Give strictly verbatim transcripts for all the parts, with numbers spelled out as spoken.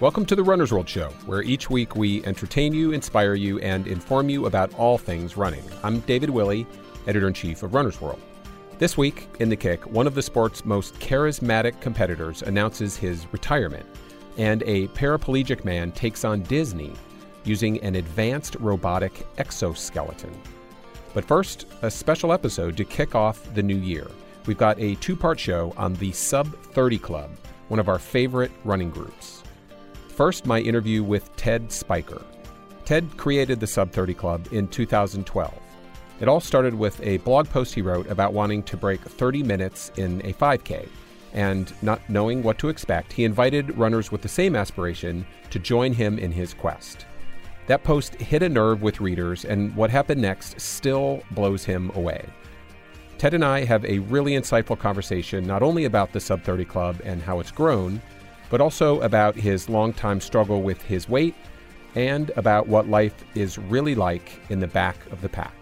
Welcome to the Runner's World Show, where each week we entertain you, inspire you, and inform you about all things running. I'm David Willey, editor-in-chief of Runner's World. This week, in the kick, one of the sport's most charismatic competitors announces his retirement, and a paraplegic man takes on Disney using an advanced robotic exoskeleton. But first, a special episode to kick off the new year. We've got a two-part show on the Sub thirty Club, one of our favorite running groups. First, my interview with Ted Spiker. Ted created the Sub thirty Club in two thousand twelve. It all started with a blog post he wrote about wanting to break thirty minutes in a five K. And not knowing what to expect, he invited runners with the same aspiration to join him in his quest. That post hit a nerve with readers, and what happened next still blows him away. Ted and I have a really insightful conversation, not only about the Sub thirty Club and how it's grown, but also about his long-time struggle with his weight and about what life is really like in the back of the pack.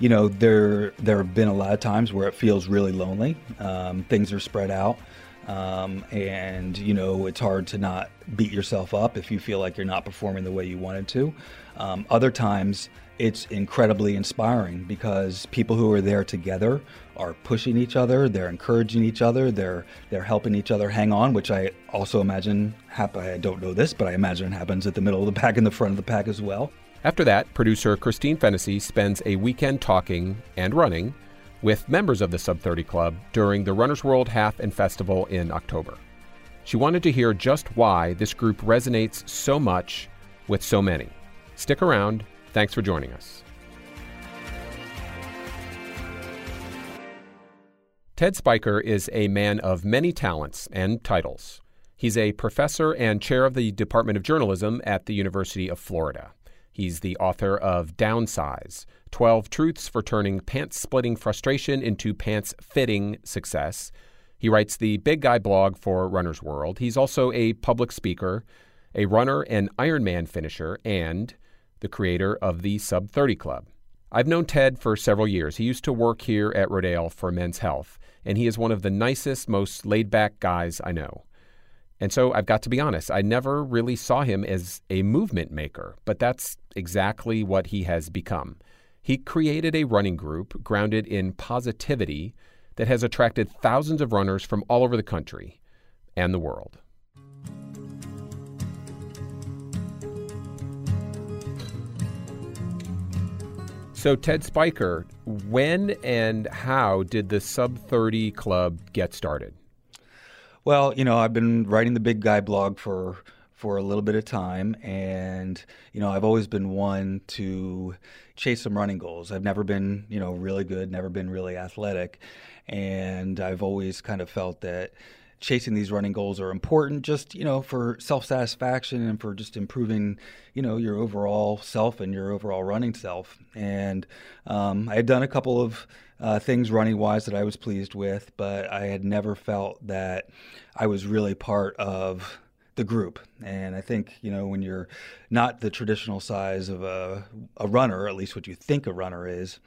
You know, there there have been a lot of times where it feels really lonely. Um, things are spread out. Um, and, you know, it's hard to not beat yourself up if you feel like you're not performing the way you wanted to. Um, other times, it's incredibly inspiring because people who are there together are pushing each other, they're encouraging each other, they're they're helping each other hang on, which I also imagine happen. I don't know this, but I imagine it happens at the middle of the pack and the front of the pack as well. After that, producer Christine Fennessy spends a weekend talking and running with members of the Sub thirty Club during the Runner's World Half and Festival in October. She wanted to hear just why this group resonates so much with so many. Stick around. Thanks for joining us. Ted Spiker is a man of many talents and titles. He's a professor and chair of the Department of Journalism at the University of Florida. He's the author of Downsize, twelve Truths for Turning Pants-Splitting Frustration into Pants-Fitting Success. He writes the Big Guy blog for Runner's World. He's also a public speaker, a runner and Ironman finisher, and the creator of the Sub thirty Club. I've known Ted for several years. He used to work here at Rodale for Men's Health, and he is one of the nicest, most laid-back guys I know. And so I've got to be honest, I never really saw him as a movement maker, but that's exactly what he has become. He created a running group grounded in positivity that has attracted thousands of runners from all over the country and the world. So Ted Spiker, when and how did the Sub thirty Club get started? Well, you know, I've been writing the Big Guy blog for for a little bit of time, and, you know, I've always been one to chase some running goals. I've never been, you know, really good, never been really athletic, and I've always kind of felt that chasing these running goals are important just, you know, for self-satisfaction and for just improving, you know, your overall self and your overall running self. And um, I had done a couple of Uh, things running-wise that I was pleased with, but I had never felt that I was really part of the group. And I think, you know, when you're not the traditional size of a, a runner, at least what you think a runner is,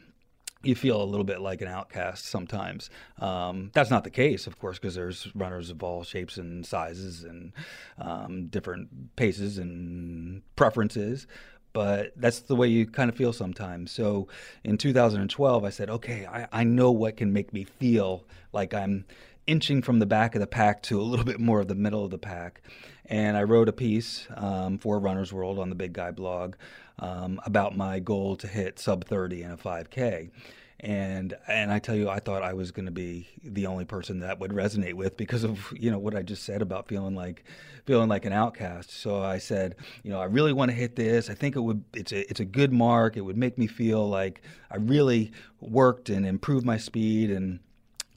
you feel a little bit like an outcast sometimes. Um, that's not the case, of course, because there's runners of all shapes and sizes and um, different paces and preferences. But that's the way you kind of feel sometimes. So in two thousand twelve, I said, okay, I, I know what can make me feel like I'm inching from the back of the pack to a little bit more of the middle of the pack. And I wrote a piece um, for Runner's World on the Big Guy blog um, about my goal to hit sub thirty in a five K. And and I tell you, I thought I was going to be the only person that would resonate with because of, you know, what I just said about feeling like feeling like an outcast. So I said, you know, I really want to hit this. I think it would it's a, it's a good mark. It would make me feel like I really worked and improved my speed and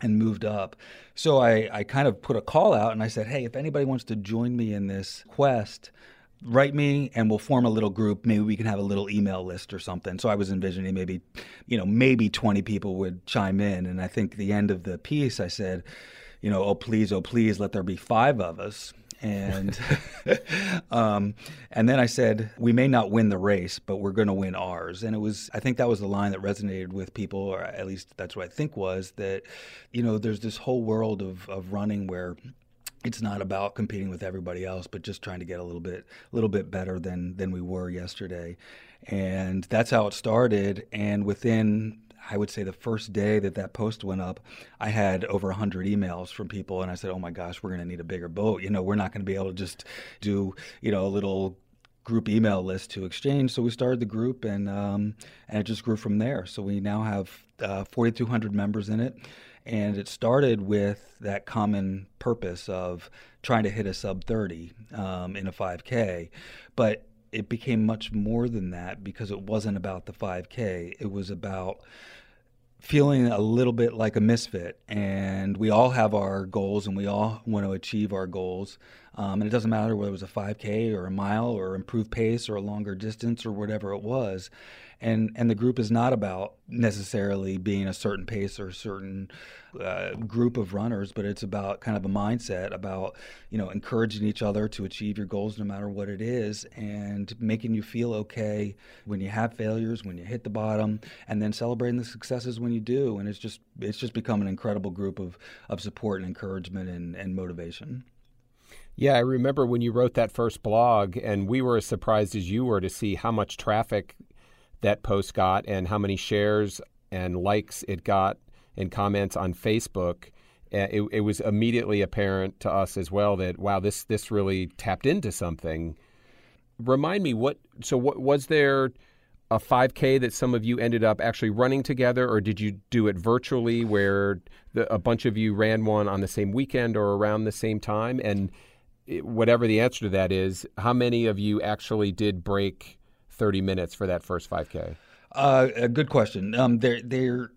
and moved up. So I, I kind of put a call out and I said, hey, if anybody wants to join me in this quest, write me and we'll form a little group. Maybe we can have a little email list or something. So I was envisioning maybe, you know, maybe twenty people would chime in. And I think at the end of the piece, I said, you know, oh, please, oh, please, let there be five of us. And um, and then I said, we may not win the race, but we're going to win ours. And it was, I think that was the line that resonated with people, or at least that's what I think was, that, you know, there's this whole world of, of running where it's not about competing with everybody else, but just trying to get a little bit, a little bit better than than we were yesterday. And that's how it started. And within, I would say, the first day that that post went up, I had over one hundred emails from people, and I said, oh my gosh, we're going to need a bigger boat. You know, we're not going to be able to just do, you know, a little group email list to exchange. So we started the group, and um, and it just grew from there. So we now have uh, forty-two hundred members in it. And it started with that common purpose of trying to hit a sub thirty um, in a five K. But it became much more than that, because it wasn't about the five K. It was about feeling a little bit like a misfit. And we all have our goals, and we all want to achieve our goals. Um, and it doesn't matter whether it was a five K or a mile or improved pace or a longer distance or whatever it was. And and the group is not about necessarily being a certain pace or a certain uh, group of runners, but it's about kind of a mindset about, you know, encouraging each other to achieve your goals no matter what it is, and making you feel okay when you have failures, when you hit the bottom, and then celebrating the successes when you do. And it's just it's just become an incredible group of, of support and encouragement and, and motivation. Yeah, I remember when you wrote that first blog, and we were as surprised as you were to see how much traffic that post got and how many shares and likes it got and comments on Facebook. It, it was immediately apparent to us as well that, wow, this this really tapped into something. Remind me, what? so what, was there a five K that some of you ended up actually running together, or did you do it virtually where the, a bunch of you ran one on the same weekend or around the same time? And whatever the answer to that is, how many of you actually did break thirty minutes for that first five K? Uh, a good question. Um, there, there,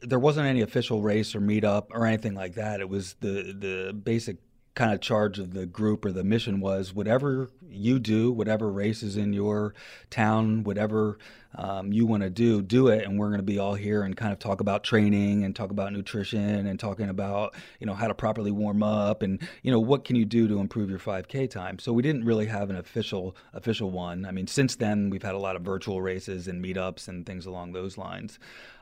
there wasn't any official race or meetup or anything like that. It was the the basic kind of charge of the group, or the mission, was whatever you do, whatever race is in your town, whatever um, you want to do, do it. And we're going to be all here and kind of talk about training and talk about nutrition and talking about, you know, how to properly warm up and, you know, what can you do to improve your five K time. So we didn't really have an official official one. I mean, since then, we've had a lot of virtual races and meetups and things along those lines.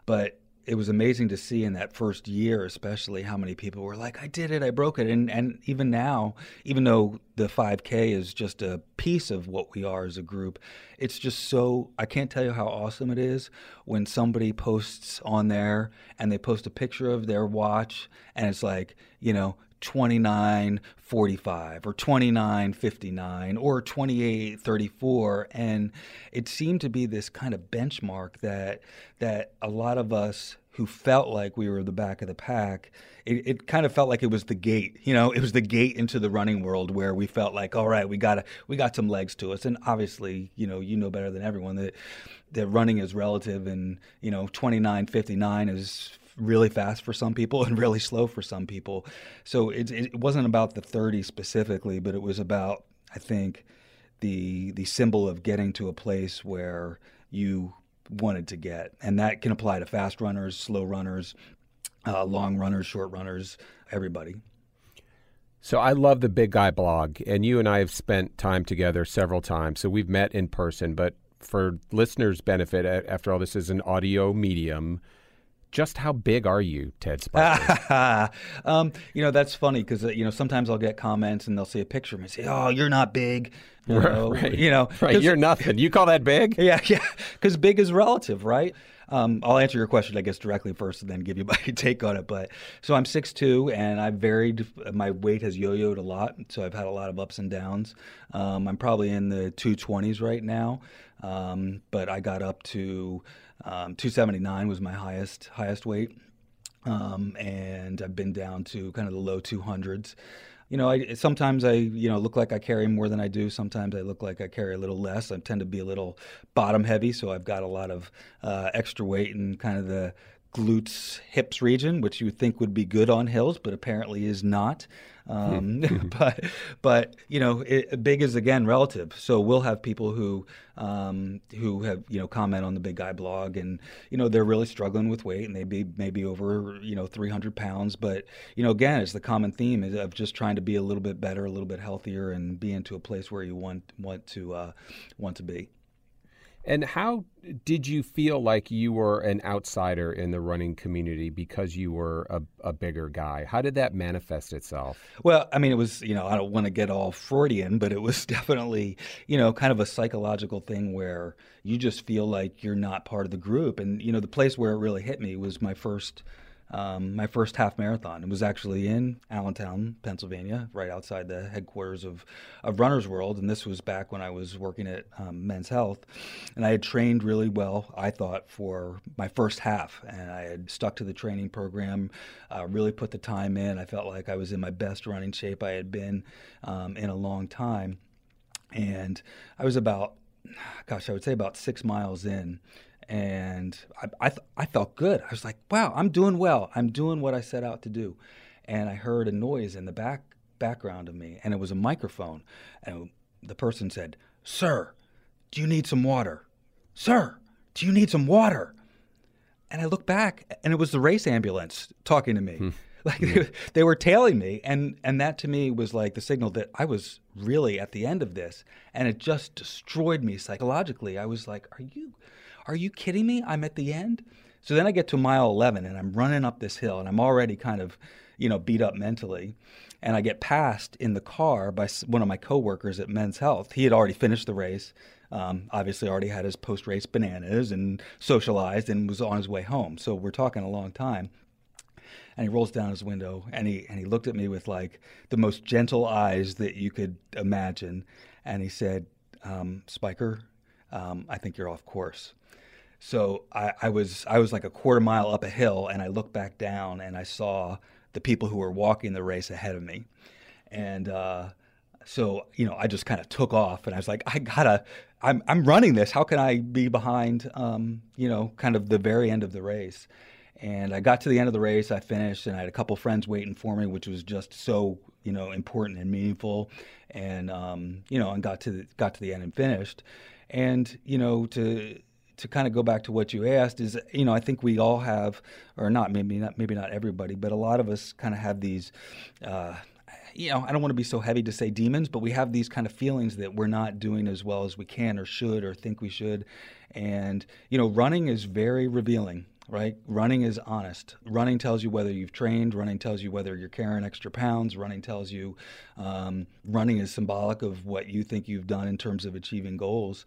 But it was amazing to see in that first year, especially, how many people were like, I did it, I broke it. And and even now, even though the five K is just a piece of what we are as a group, it's just so, I can't tell you how awesome it is when somebody posts on there and they post a picture of their watch and it's like, you know, twenty-nine forty-five or twenty-nine fifty-nine or twenty-eight thirty-four, and it seemed to be this kind of benchmark that that a lot of us who felt like we were the back of the pack, it, it kind of felt like it was the gate, you know, it was the gate into the running world, where we felt like, all right, we got we got some legs to us. And obviously, you know, you know better than everyone that that running is relative, and, you know, twenty-nine fifty-nine is really fast for some people and really slow for some people. So it, it wasn't about the thirty specifically, but it was about, I think, the the symbol of getting to a place where you wanted to get. And that can apply to fast runners, slow runners, uh, long runners, short runners, everybody. So I love the Big Guy blog, and you and I have spent time together several times. So we've met in person, but for listeners' benefit, after all, this is an audio medium. Just how big are you, Ted Spicer? um, you know, that's funny because, uh, you know, sometimes I'll get comments and they'll see a picture of me and say, oh, you're not big. You know, right. You know, right. You're nothing. You call that big? Yeah, yeah. Because big is relative, right? Um, I'll answer your question, I guess, directly first and then give you my take on it. But so I'm six two, and I've varied. My weight has yo-yoed a lot, so I've had a lot of ups and downs. Um, I'm probably in the two twenties right now, um, but I got up to um, two seventy-nine was my highest highest weight, um, and I've been down to kind of the low two hundreds. You know, I, sometimes I, you know, look like I carry more than I do. Sometimes I look like I carry a little less. I tend to be a little bottom heavy, so I've got a lot of uh, extra weight in kind of the glutes, hips region, which you would think would be good on hills, but apparently is not. Um, but, but you know, it, big is, again, relative. So we'll have people who um, who have, you know, comment on the Big Guy blog, and, you know, they're really struggling with weight, and they be maybe over, you know, three hundred pounds. But, you know, again, it's the common theme of just trying to be a little bit better, a little bit healthier, and be into a place where you want want to uh, want to be. And how did you feel like you were an outsider in the running community because you were a, a bigger guy? How did that manifest itself? Well, I mean, it was, you know, I don't want to get all Freudian, but it was definitely, you know, kind of a psychological thing where you just feel like you're not part of the group. And, you know, the place where it really hit me was my first um, my first half marathon. It was actually in Allentown, Pennsylvania, right outside the headquarters of, of Runner's World. And this was back when I was working at um, Men's Health. And I had trained really well, I thought, for my first half. And I had stuck to the training program, uh, really put the time in. I felt like I was in my best running shape I had been um, in a long time. And I was about, gosh, I would say about six miles in. And I I, th- I felt good. I was like, wow, I'm doing well. I'm doing what I set out to do. And I heard a noise in the back background of me, and it was a microphone. And the person said, "Sir, do you need some water? Sir, do you need some water?" And I looked back, and it was the race ambulance talking to me. Hmm. Like they, they were tailing me, and, and that to me was like the signal that I was really at the end of this, and it just destroyed me psychologically. I was like, are you... Are you kidding me? I'm at the end. So then I get to mile eleven and I'm running up this hill and I'm already kind of, you know, beat up mentally. And I get passed in the car by one of my coworkers at Men's Health. He had already finished the race, um, obviously already had his post-race bananas and socialized and was on his way home. So we're talking a long time. And he rolls down his window and he and he looked at me with like the most gentle eyes that you could imagine. And he said, um, Spiker, um, I think you're off course. So I, I was I was like a quarter mile up a hill, and I looked back down, and I saw the people who were walking the race ahead of me. And uh, so, you know, I just kind of took off, and I was like, I gotta, I'm I'm running this. How can I be behind, um, you know, kind of the very end of the race? And I got to the end of the race, I finished, and I had a couple friends waiting for me, which was just so, you know, important and meaningful. And, um, you know, and got to the, got to the end and finished. And, you know, to... to kind of go back to what you asked is, you know, I think we all have, or not, maybe not, maybe not everybody, but a lot of us kind of have these, uh, you know, I don't want to be so heavy to say demons, but we have these kind of feelings that we're not doing as well as we can or should or think we should. And, you know, running is very revealing, right? Running is honest. Running tells you whether you've trained. Running tells you whether you're carrying extra pounds. Running tells you, um, running is symbolic of what you think you've done in terms of achieving goals.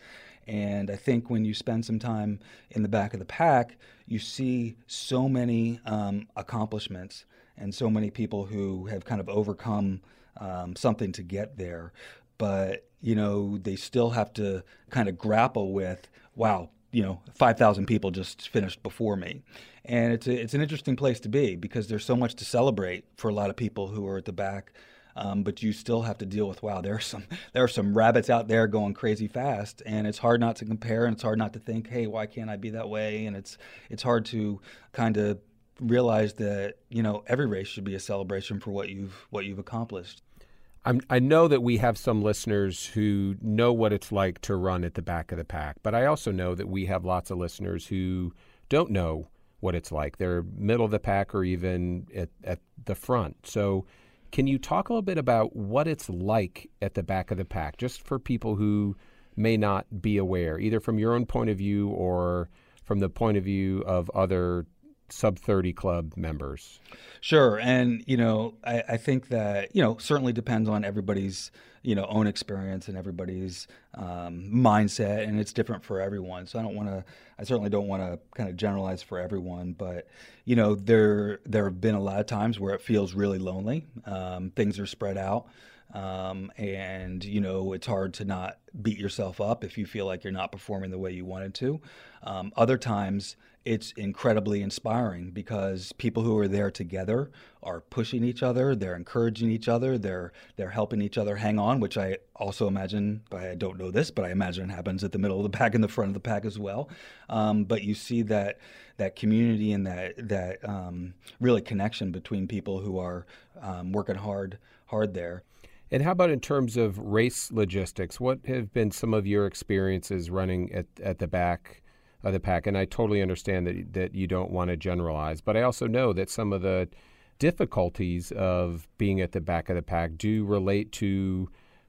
And I think when you spend some time in the back of the pack, you see so many um, accomplishments and so many people who have kind of overcome um, something to get there. But, you know, they still have to kind of grapple with, wow, you know, five thousand people just finished before me. And it's a, it's an interesting place to be because there's so much to celebrate for a lot of people who are at the back. Um, but you still have to deal with, wow, there are some there are some rabbits out there going crazy fast, and it's hard not to compare, and it's hard not to think, hey, why can't I be that way? And it's it's hard to kind of realize that, you know, every race should be a celebration for what you've what you've accomplished. I'm, I know that we have some listeners who know what it's like to run at the back of the pack, but I also know that we have lots of listeners who don't know what it's like. They're middle of the pack or even at, at the front. So can you talk a little bit about what it's like at the back of the pack, just for people who may not be aware, either from your own point of view or from the point of view of other sub thirty club members? Sure. And, you know, I, I think that, you know, certainly depends on everybody's, you know, own experience and everybody's um, mindset, and it's different for everyone. So I don't want to, I certainly don't want to kind of generalize for everyone, but, you know, there, there have been a lot of times where it feels really lonely. Um, things are spread out. Um, and, you know, it's hard to not beat yourself up if you feel like you're not performing the way you wanted to. Um, other times it's incredibly inspiring because people who are there together are pushing each other, they're encouraging each other, they're they're helping each other hang on, which I also imagine, I don't know this, but I imagine it happens at the middle of the pack and the front of the pack as well. Um, but you see that that community and that, that um, really connection between people who are um, working hard hard there. And how about in terms of race logistics? What have been some of your experiences running at, at the back of the pack? And I totally understand that that you don't want to generalize, but I also know that some of the difficulties of being at the back of the pack do relate to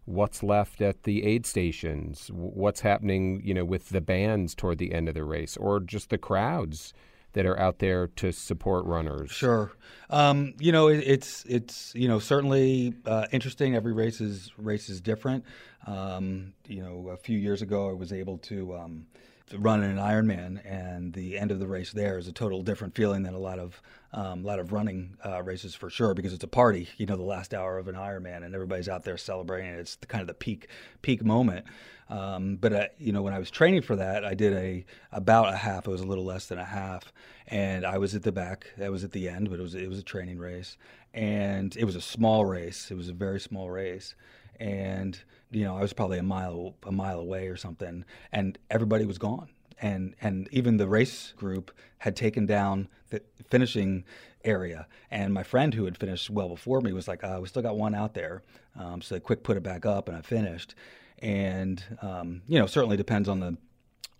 what's left at the aid stations, what's happening, you know, with the bands toward the end of the race, or just the crowds that are out there to support runners? Sure. Um, you know, it, it's, it's you know, certainly uh, interesting. Every race is, race is different. Um, you know, a few years ago I was able to um, to run an Ironman, and the end of the race there is a total different feeling than a lot of um, a lot of running uh, races, for sure, because it's a party, you know, the last hour of an Ironman, and everybody's out there celebrating. It's the, kind of the peak, peak moment. Um, but, uh, you know, when I was training for that, I did a about a half. It was a little less than a half. And I was at the back. That was at the end, but it was it was a training race. And it was a small race. It was a very small race. And, you know, I was probably a mile a mile away or something, and everybody was gone. And and even the race group had taken down the finishing area. And my friend who had finished well before me was like, oh, we still got one out there. Um, so they quick put it back up, and I finished. And, um, you know, certainly depends on the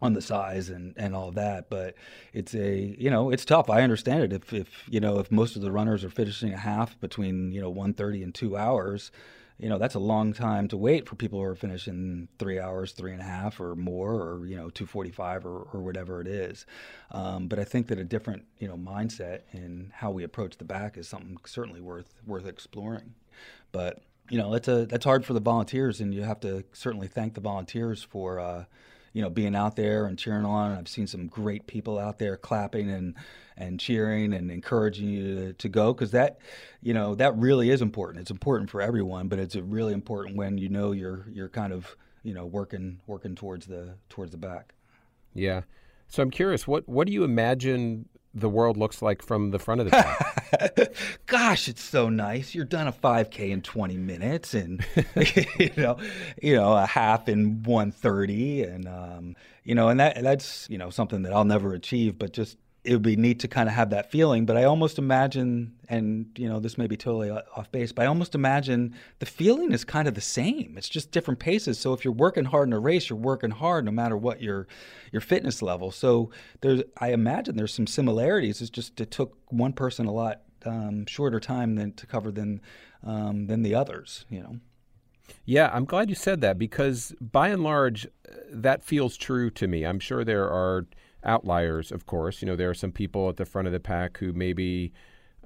on the size and, and all of that, but it's a, you know, it's tough. I understand it. If, if, you know, if most of the runners are finishing a half between, you know, one thirty and two hours, you know, that's a long time to wait for people who are finishing three hours, three and a half or more, or, you know, two forty-five or, or whatever it is. Um, but I think that a different, you know, mindset in how we approach the back is something certainly worth, worth exploring. But, you know, that's a, that's hard for the volunteers, and you have to certainly thank the volunteers for, uh, you know, being out there and cheering on. I've seen some great people out there clapping and, and cheering and encouraging you to, to go, because that, you know, that really is important. It's important for everyone, but it's really important when you know you're you're kind of, you know, working working towards the towards the back. Yeah. So I'm curious, what what do you imagine the world looks like from the front of the pack? Gosh, it's so nice. You're done a five K in twenty minutes, and you know, you know, a half in one thirty, and um, you know, and that that's you know something that I'll never achieve, but just it would be neat to kind of have that feeling. But I almost imagine, and you know, this may be totally off base, but I almost imagine the feeling is kind of the same. It's just different paces. So if you're working hard in a race, you're working hard no matter what your your fitness level. So there's, I imagine there's some similarities. It's just it took one person a lot um, shorter time than to cover than um, than the others. You know. Yeah, I'm glad you said that, because by and large, that feels true to me. I'm sure there are outliers, of course. You know, there are some people at the front of the pack who maybe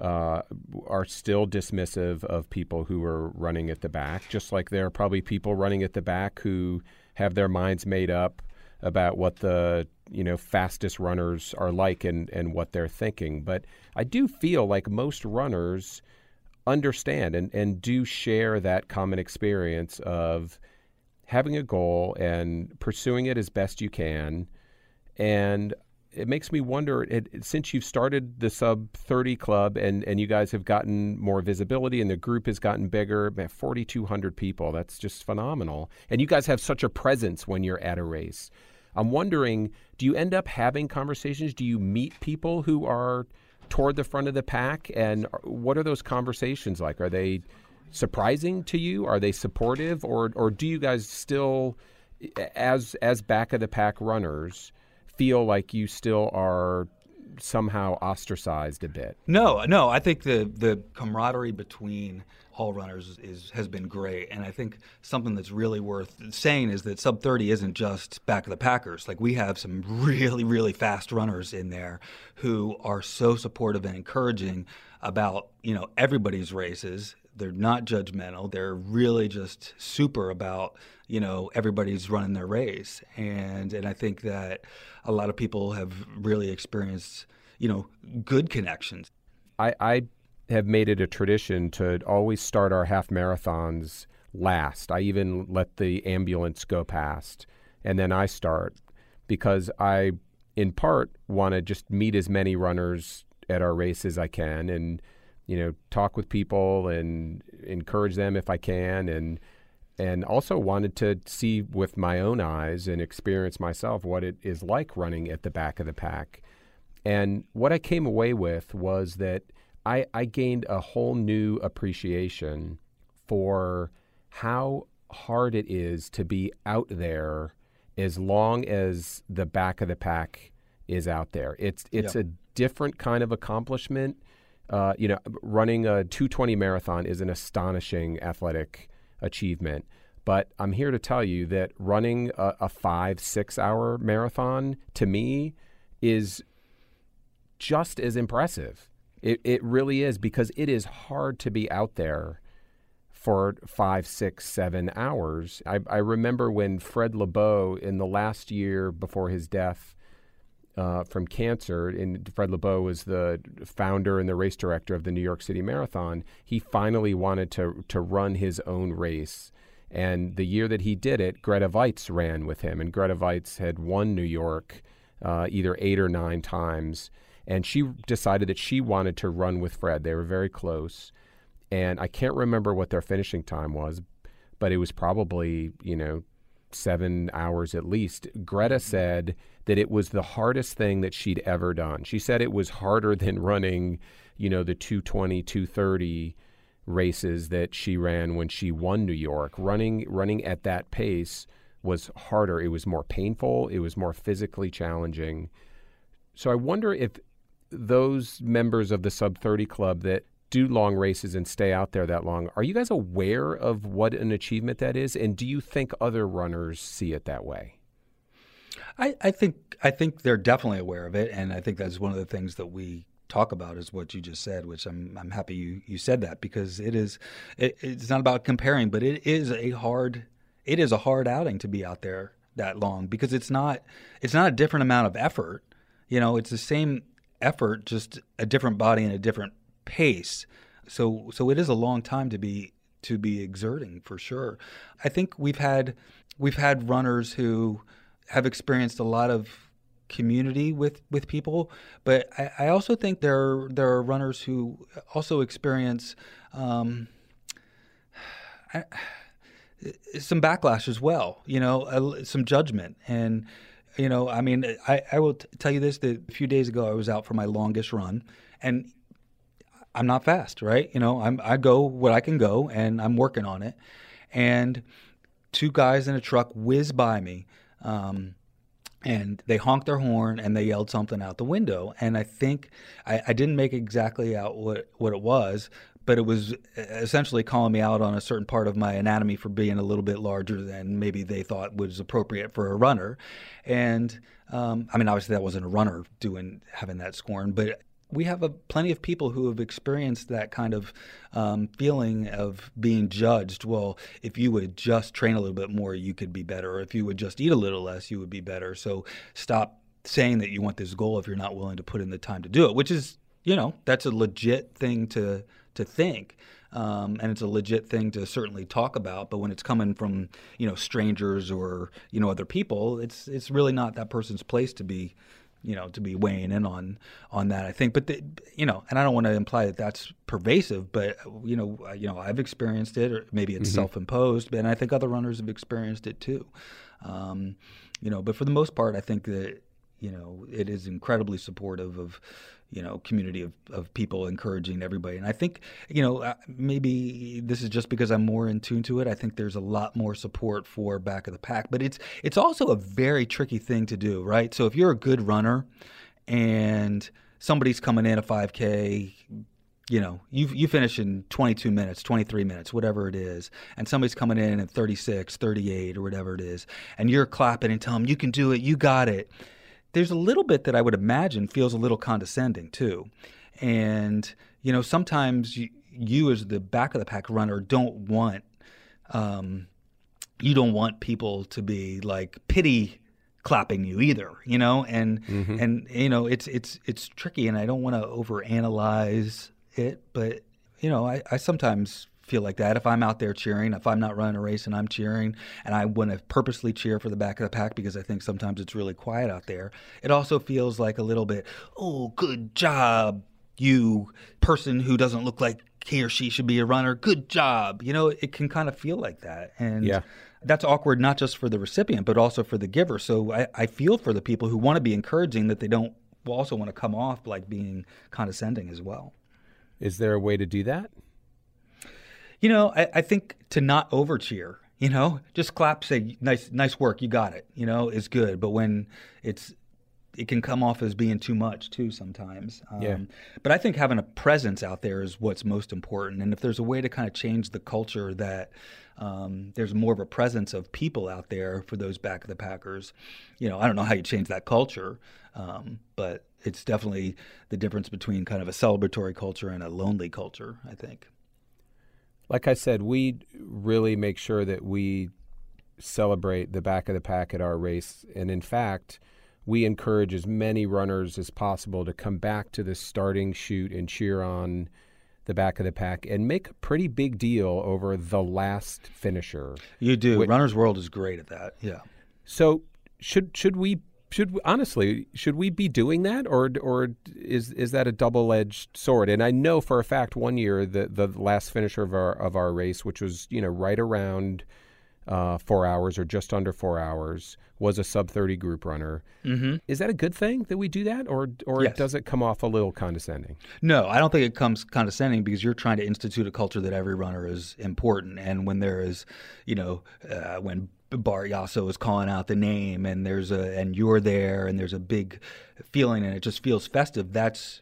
uh, are still dismissive of people who are running at the back, just like there are probably people running at the back who have their minds made up about what the, you know, fastest runners are like and, and what they're thinking. But I do feel like most runners understand and, and do share that common experience of having a goal and pursuing it as best you can. And it makes me wonder, it, since you've started the Sub thirty Club and, and you guys have gotten more visibility and the group has gotten bigger, forty-two hundred people, that's just phenomenal. And you guys have such a presence when you're at a race. I'm wondering, do you end up having conversations? Do you meet people who are toward the front of the pack? And what are those conversations like? Are they surprising to you? Are they supportive? Or, or do you guys still, as, as back-of-the-pack runners, feel like you still are somehow ostracized a bit? No, no. I think the, the camaraderie between all runners is has been great. And I think something that's really worth saying is that Sub thirty isn't just back of the packers. Like, we have some really, really fast runners in there who are so supportive and encouraging about, you know, everybody's races. They're not judgmental. They're really just super about, you know, everybody's running their race. And and I think that a lot of people have really experienced, you know, good connections. I, I have made it a tradition to always start our half marathons last. I even let the ambulance go past, and then I start, because I, in part, want to just meet as many runners at our race as I can, and you know, talk with people and encourage them if I can, and and also wanted to see with my own eyes and experience myself what it is like running at the back of the pack. And what I came away with was that I, I gained a whole new appreciation for how hard it is to be out there as long as the back of the pack is out there. It's it's yeah. a different kind of accomplishment. Uh, you know, running a two twenty marathon is an astonishing athletic achievement, But I'm here to tell you that running a, a five, six hour marathon to me is just as impressive. It, it really is, because it is hard to be out there for five, six, seven hours. I, I remember when Fred Lebow, in the last year before his death uh, from cancer, and Fred Lebow was the founder and the race director of the New York City Marathon, he finally wanted to, to run his own race. And the year that he did it, Greta Weitz ran with him, and Greta Weitz had won New York uh, either eight or nine times. And she decided that she wanted to run with Fred. They were very close. And I can't remember what their finishing time was, but it was probably, you know, seven hours at least. Greta said that it was the hardest thing that she'd ever done. She said it was harder than running, you know, the two twenty, two thirty races that she ran when she won New York. Running, running at that pace was harder. It was more painful. It was more physically challenging. So I wonder if those members of the sub thirty club that do long races and stay out there that long, are you guys aware of what an achievement that is? And do you think other runners see it that way? I, I think I think they're definitely aware of it. And I think that's one of the things that we talk about is what you just said, which I'm I'm happy you, you said that, because it is it, it's not about comparing, but it is a hard it is a hard outing to be out there that long, because it's not it's not a different amount of effort. You know, it's the same effort, just a different body and a different pace. So so it is a long time to be to be exerting, for sure. I think we've had we've had runners who have experienced a lot of community with, with people, but I, I also think there there are runners who also experience um, I, some backlash as well, you know, uh, some judgment. And, you know, I mean, I, I will t- tell you this, that a few days ago I was out for my longest run, and I'm not fast, right? You know, I'm, I go what I can go, and I'm working on it. And two guys in a truck whiz by me, um, and they honked their horn and they yelled something out the window. And I think I, I didn't make exactly out what, what it was, but it was essentially calling me out on a certain part of my anatomy for being a little bit larger than maybe they thought was appropriate for a runner. And um, I mean, obviously that wasn't a runner doing having that scorn, but we have a, plenty of people who have experienced that kind of um, feeling of being judged. Well, if you would just train a little bit more, you could be better. Or if you would just eat a little less, you would be better. So stop saying that you want this goal if you're not willing to put in the time to do it, which is, you know, that's a legit thing to to think. Um, and it's a legit thing to certainly talk about. But when it's coming from, you know, strangers or, you know, other people, it's it's really not that person's place to be you know, to be weighing in on, on that, I think. But, the, you know, and I don't want to imply that that's pervasive, but, you know, you know, I've experienced it, or maybe it's mm-hmm. self-imposed, and I think other runners have experienced it too. Um, you know, but for the most part, I think that, you know, it is incredibly supportive of, you know, community of, of people encouraging everybody. And I think, you know, maybe this is just because I'm more in tune to it. I think there's a lot more support for back of the pack, but it's, it's also a very tricky thing to do, right? So if you're a good runner and somebody's coming in a five K, you know, you you finish in twenty-two minutes, twenty-three minutes, whatever it is, and somebody's coming in at thirty-six, thirty-eight or whatever it is, and you're clapping and telling them, you can do it, you got it. There's a little bit that I would imagine feels a little condescending too. And, you know, sometimes you, you as the back of the pack runner don't want, um, you don't want people to be like pity clapping you either, you know? And, mm-hmm. and, you know, it's, it's, it's tricky, and I don't want to overanalyze it, but, you know, I, I sometimes feel like that. If I'm out there cheering, if I'm not running a race and I'm cheering, and I want to purposely cheer for the back of the pack because I think sometimes it's really quiet out there, it also feels like a little bit, oh, good job, you person who doesn't look like he or she should be a runner. Good job. You know, it can kind of feel like that. And yeah. That's awkward, not just for the recipient, but also for the giver. So I, I feel for the people who want to be encouraging, that they don't also want to come off like being condescending as well. Is there a way to do that? You know, I, I think to not over cheer, you know, just clap, say, nice, nice work, you got it, you know, is good. But when it's it can come off as being too much too sometimes. Um, yeah. But I think having a presence out there is what's most important. And if there's a way to kind of change the culture that um, there's more of a presence of people out there for those back of the packers, you know, I don't know how you change that culture, um, but it's definitely the difference between kind of a celebratory culture and a lonely culture, I think. Like I said, we really make sure that we celebrate the back of the pack at our race. And in fact, we encourage as many runners as possible to come back to the starting chute and cheer on the back of the pack and make a pretty big deal over the last finisher. You do. Which, Runner's World is great at that. Yeah. So should should we should honestly should we be doing that, or or is is that a double-edged sword? And I know for a fact one year the the last finisher of our of our race, which was, you know, right around Uh, four hours or just under four hours, was a sub thirty group runner. Mm-hmm. Is that a good thing that we do that, or or yes. does it come off a little condescending? No, I don't think it comes condescending, because you're trying to institute a culture that every runner is important. And when there is, you know, uh, when Bart Yasso is calling out the name and there's a and you're there and there's a big feeling and it just feels festive, that's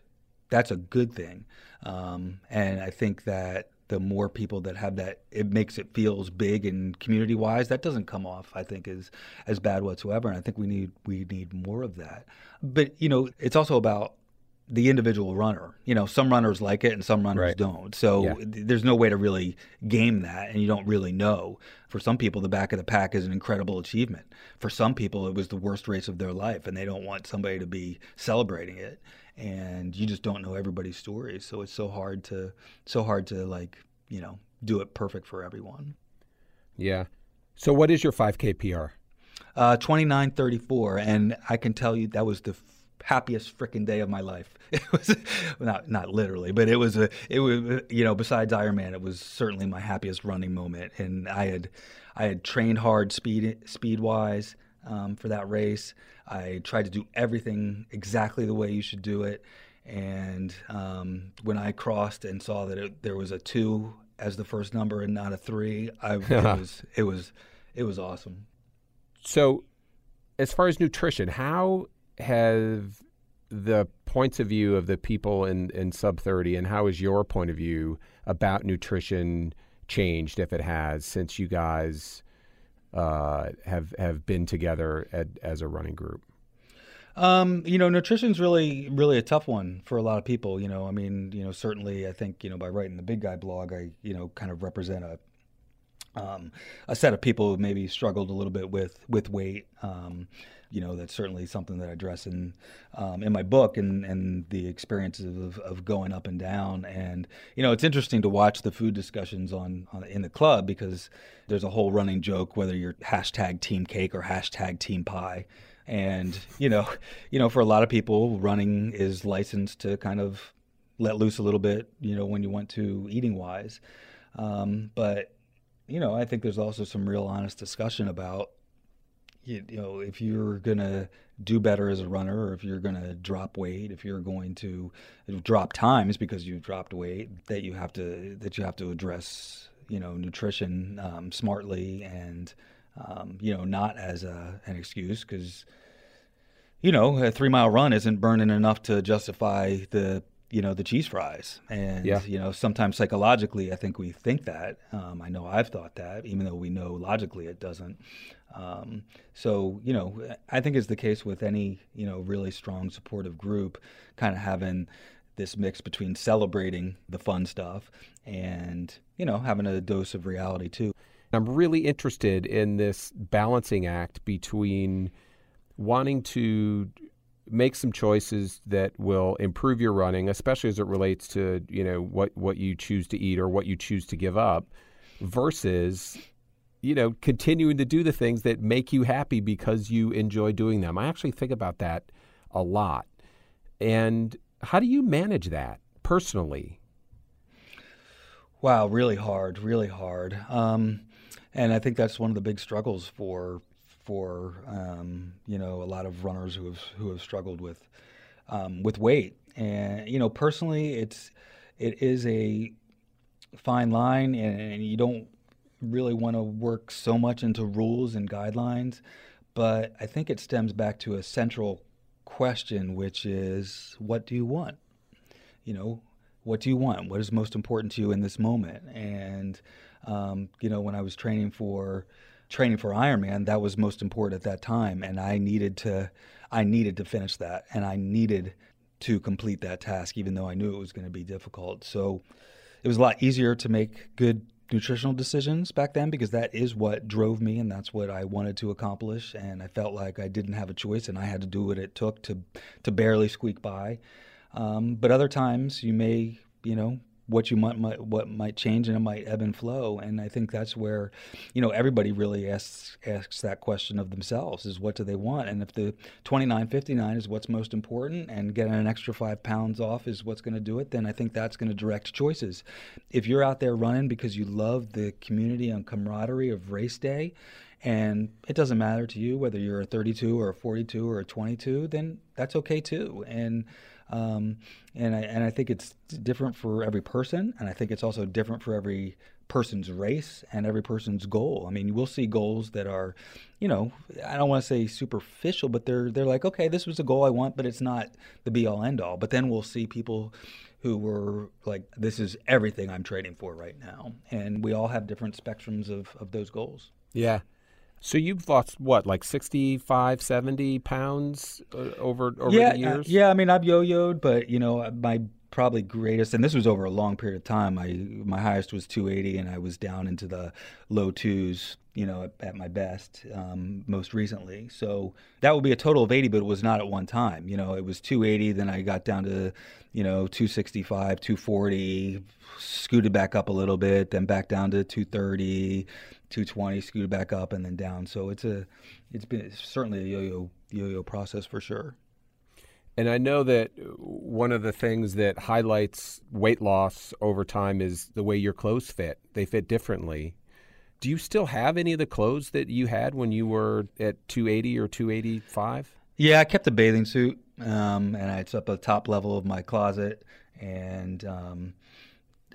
that's a good thing. Um, and I think that the more people that have that, it makes it feels big and community-wise. That doesn't come off, I think, as as bad whatsoever. And I think we need we need more of that. But, you know, it's also about the individual runner. You know, some runners like it and some runners right. don't. So yeah. there's no way to really game that, and you don't really know. For some people, the back of the pack is an incredible achievement. For some people, it was the worst race of their life, and they don't want somebody to be celebrating it. And you just don't know everybody's story, so it's so hard to so hard to like, you know, do it perfect for everyone. Yeah. So what is your five K P R? Uh, twenty-nine thirty-four, and I can tell you that was the f- happiest freaking day of my life. It was not not literally, but it was a it was you know besides Ironman, it was certainly my happiest running moment. And I had I had trained hard speed speed wise. Um, for that race, I tried to do everything exactly the way you should do it, and um, when I crossed and saw that it, there was a two as the first number and not a three, I it was it was it was awesome. So, as far as nutrition, how have the points of view of the people in, in sub thirty, and how is your point of view about nutrition changed, if it has, since you guys Uh, have have been together at, as a running group? Um, you know, nutrition's really, really a tough one for a lot of people. You know, I mean, you know, certainly I think, you know, by writing the Big Guy blog, I, you know, kind of represent a um, a set of people who maybe struggled a little bit with, with weight. Um, you know, that's certainly something that I address in um, in my book, and, and the experiences of, of going up and down. And, you know, it's interesting to watch the food discussions on, on in the club, because there's a whole running joke whether you're hashtag team cake or hashtag team pie. And, you know, you know, for a lot of people, running is licensed to kind of let loose a little bit, you know, when you want to, eating wise. Um, but, you know, I think there's also some real honest discussion about, you, you know, if you're going to do better as a runner, or if you're going to drop weight, if you're going to drop times because you've dropped weight, that you have to that you have to address, you know, nutrition um, smartly, and, um, you know, not as a, an excuse, because, you know, a three mile run isn't burning enough to justify the you know, the cheese fries. And, yeah. you know, sometimes psychologically, I think we think that. Um, I know I've thought that, even though we know logically it doesn't. Um, so, you know, I think it's the case with any, you know, really strong supportive group, kind of having this mix between celebrating the fun stuff and, you know, having a dose of reality too. I'm really interested in this balancing act between wanting to make some choices that will improve your running, especially as it relates to, you know, what, what you choose to eat or what you choose to give up, versus, you know, continuing to do the things that make you happy because you enjoy doing them. I actually think about that a lot. And how do you manage that personally? Wow, really hard, really hard. Um, and I think that's one of the big struggles for for um, you know, a lot of runners who have who have struggled with um, with weight. And, you know, personally, it's it is a fine line, and, and you don't really want to work so much into rules and guidelines. But I think it stems back to a central question, which is, what do you want? You know, what do you want? What is most important to you in this moment? And, um, you know, when I was training for training for Ironman, that was most important at that time. And I needed to, I needed to finish that. And I needed to complete that task, even though I knew it was going to be difficult. So it was a lot easier to make good nutritional decisions back then, because that is what drove me and that's what I wanted to accomplish. And I felt like I didn't have a choice and I had to do what it took to, to barely squeak by. Um, but other times you may, you know, what you might, might, what might change, and it might ebb and flow. And I think that's where, you know, everybody really asks, asks that question of themselves, is what do they want? And if the twenty-nine fifty-nine is what's most important and getting an extra five pounds off is what's going to do it, then I think that's going to direct choices. If you're out there running because you love the community and camaraderie of race day, and it doesn't matter to you whether you're a thirty-two or a forty-two or a twenty-two, then that's okay too. And Um, and I, and I think it's different for every person. And I think it's also different for every person's race and every person's goal. I mean, we'll see goals that are, you know, I don't want to say superficial, but they're, they're like, okay, this was the goal I want, but it's not the be all end all. But then we'll see people who were like, this is everything I'm training for right now. And we all have different spectrums of, of those goals. Yeah. So you've lost, what, like sixty-five, seventy pounds uh, over over yeah, the years? Uh, yeah, I mean, I've yo-yoed, but, you know, my probably greatest, and this was over a long period of time, I, my highest was two eighty, and I was down into the low twos, you know, at, at my best, um, most recently. So that would be a total of eighty, but it was not at one time. You know, it was two eighty, then I got down to, you know, two sixty-five, two forty, scooted back up a little bit, then back down to two thirty, two twenty, scooted back up and then down. So it's a, it's been it's certainly a yo-yo, yo-yo process for sure. And I know that one of the things that highlights weight loss over time is the way your clothes fit. They fit differently. Do you still have any of the clothes that you had when you were at two eighty or two eighty-five? Yeah, I kept a bathing suit, um, and it's up at the top level of my closet. And um,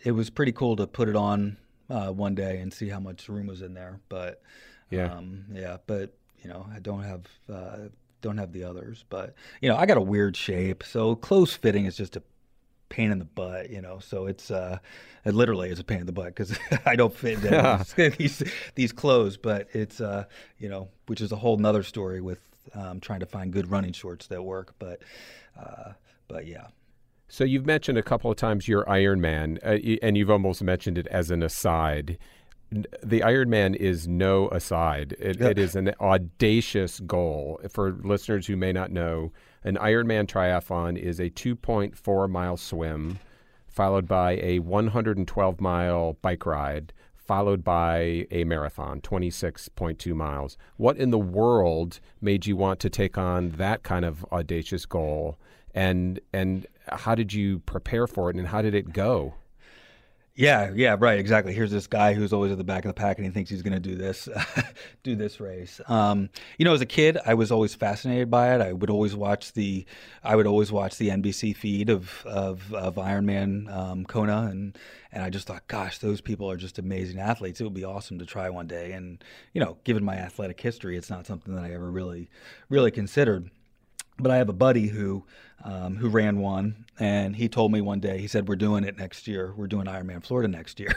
it was pretty cool to put it on Uh, one day and see how much room was in there, but yeah, um, yeah. But you know, I don't have uh, don't have the others. But you know, I got a weird shape, so clothes fitting is just a pain in the butt. You know, so it's uh, it literally is a pain in the butt because I don't fit these these clothes. But it's uh, you know, which is a whole nother story with um, trying to find good running shorts that work. But uh, but yeah. So you've mentioned a couple of times your Ironman, uh, and you've almost mentioned it as an aside. The Ironman is no aside. It, it is an audacious goal. For listeners who may not know, an Ironman triathlon is a two point four mile swim, followed by a one hundred twelve mile bike ride, followed by a marathon, twenty-six point two miles. What in the world made you want to take on that kind of audacious goal? And and how did you prepare for it, and how did it go? Yeah, yeah, right, exactly. Here's this guy who's always at the back of the pack, and he thinks he's going to do this, do this race. Um, you know, as a kid, I was always fascinated by it. I would always watch the, I would always watch the N B C feed of of, of Ironman um, Kona, and and I just thought, gosh, those people are just amazing athletes. It would be awesome to try one day. And you know, given my athletic history, it's not something that I ever really, really considered. But I have a buddy who um, who ran one, and he told me one day, he said, we're doing it next year. We're doing Ironman Florida next year.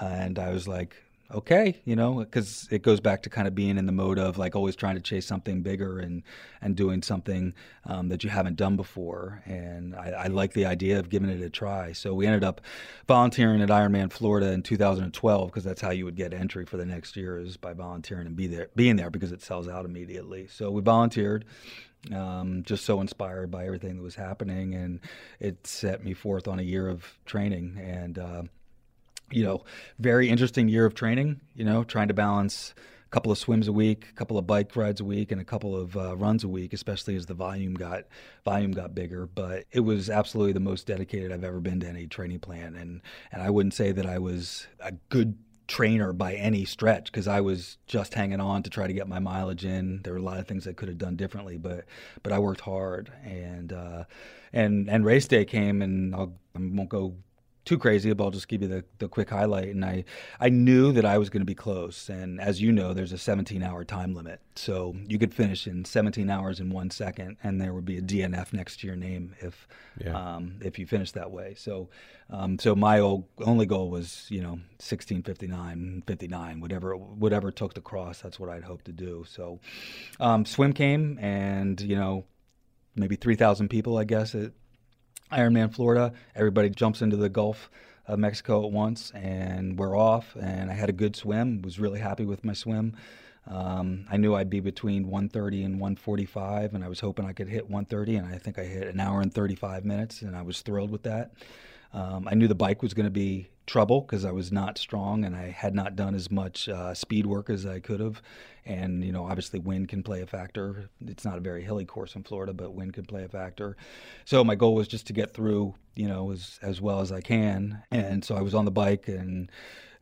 And I was like, okay, you know, because it goes back to kind of being in the mode of like always trying to chase something bigger and, and doing something um, that you haven't done before. And I, I like the idea of giving it a try. So we ended up volunteering at Ironman Florida in two thousand twelve, because that's how you would get entry for the next year, is by volunteering and be there, being there, because it sells out immediately. So we volunteered. Um, just so inspired by everything that was happening, and it set me forth on a year of training, and uh, you know, very interesting year of training, you know, trying to balance a couple of swims a week, a couple of bike rides a week, and a couple of uh, runs a week, especially as the volume got volume got bigger. But it was absolutely the most dedicated I've ever been to any training plan, and and I wouldn't say that I was a good trainer by any stretch, because I was just hanging on to try to get my mileage in. There were a lot of things I could have done differently, but but I worked hard, and uh, and and race day came, and I'll, I won't go too crazy, but I'll just give you the, the quick highlight. And I, I knew that I was going to be close. And as you know, there's a seventeen hour time limit. So you could finish in seventeen hours and one second, and there would be a D N F next to your name if yeah. um, if you finished that way. So um, so my old, only goal was, you know, sixteen fifty-nine, fifty-nine, whatever, whatever took the cross, that's what I'd hope to do. So um, swim came and, you know, maybe three thousand people, I guess, it, Ironman Florida, everybody jumps into the Gulf of Mexico at once, and we're off, and I had a good swim, was really happy with my swim. Um, I knew I'd be between one thirty and one forty-five, and I was hoping I could hit one thirty, and I think I hit an hour and thirty-five minutes, and I was thrilled with that. Um, I knew the bike was going to be trouble because I was not strong, and I had not done as much uh, speed work as I could have. And, you know, obviously wind can play a factor. It's not a very hilly course in Florida, but wind can play a factor. So my goal was just to get through, you know, as, as well as I can. And so I was on the bike, and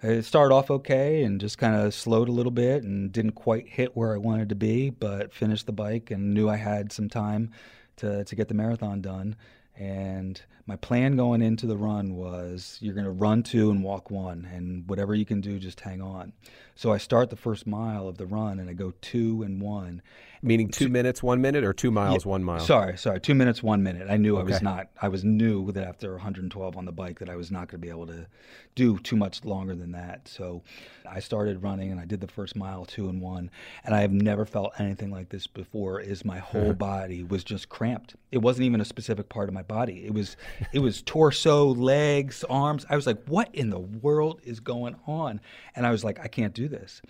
it started off okay and just kind of slowed a little bit and didn't quite hit where I wanted to be, but finished the bike and knew I had some time to, to get the marathon done. And my plan going into the run was you're going to run two and walk one, and whatever you can do, just hang on. So I start the first mile of the run, and I go two and one. Meaning two, two minutes, one minute, or two miles, yeah, one mile? Sorry, sorry, two minutes, one minute. I knew okay. I was not, I was knew that after one twelve on the bike that I was not going to be able to do too much longer than that. So I started running, and I did the first mile, two and one, and I have never felt anything like this before, is my whole body was just cramped. It wasn't even a specific part of my body. It was it was torso, legs, arms. I was like, what in the world is going on? And I was like, I can't do this.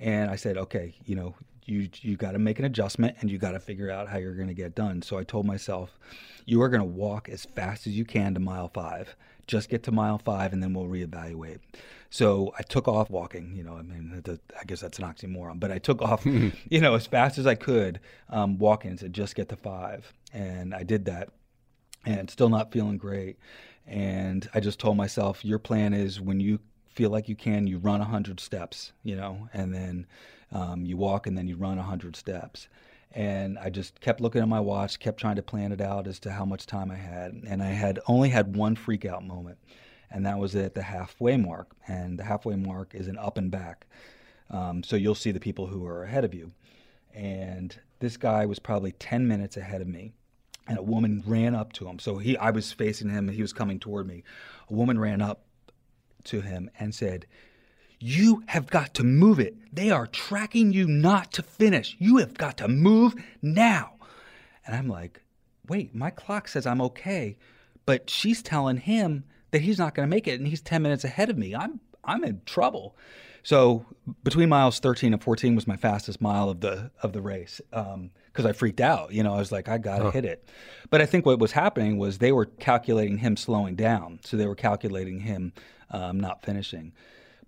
And I said, okay, you know, you you got to make an adjustment, and you got to figure out how you're going to get done. So I told myself, you are going to walk as fast as you can to mile five. Just get to mile five, and then we'll reevaluate. So I took off walking, you know, I mean, I guess that's an oxymoron, but I took off, you know, as fast as I could, um, walking to just get to five. And I did that, and still not feeling great. And I just told myself, your plan is when you feel like you can, you run one hundred steps, you know, and then um, you walk, and then you run one hundred steps. And I just kept looking at my watch, kept trying to plan it out as to how much time I had. And I had only had one freak out moment, and that was at the halfway mark. And the halfway mark is an up and back. Um, so you'll see the people who are ahead of you. And this guy was probably ten minutes ahead of me. And a woman ran up to him. So he, I was facing him, and he was coming toward me. A woman ran up to him and said, "You have got to move it. They are tracking you not to finish. You have got to move now." And I'm like, wait, my clock says I'm okay, but she's telling him that he's not going to make it, and he's ten minutes ahead of me. I'm I'm in trouble. So between miles thirteen and fourteen was my fastest mile of the of the race, um, because I freaked out. You know, I was like, I got to huh. hit it. But I think what was happening was they were calculating him slowing down. So they were calculating him um, not finishing.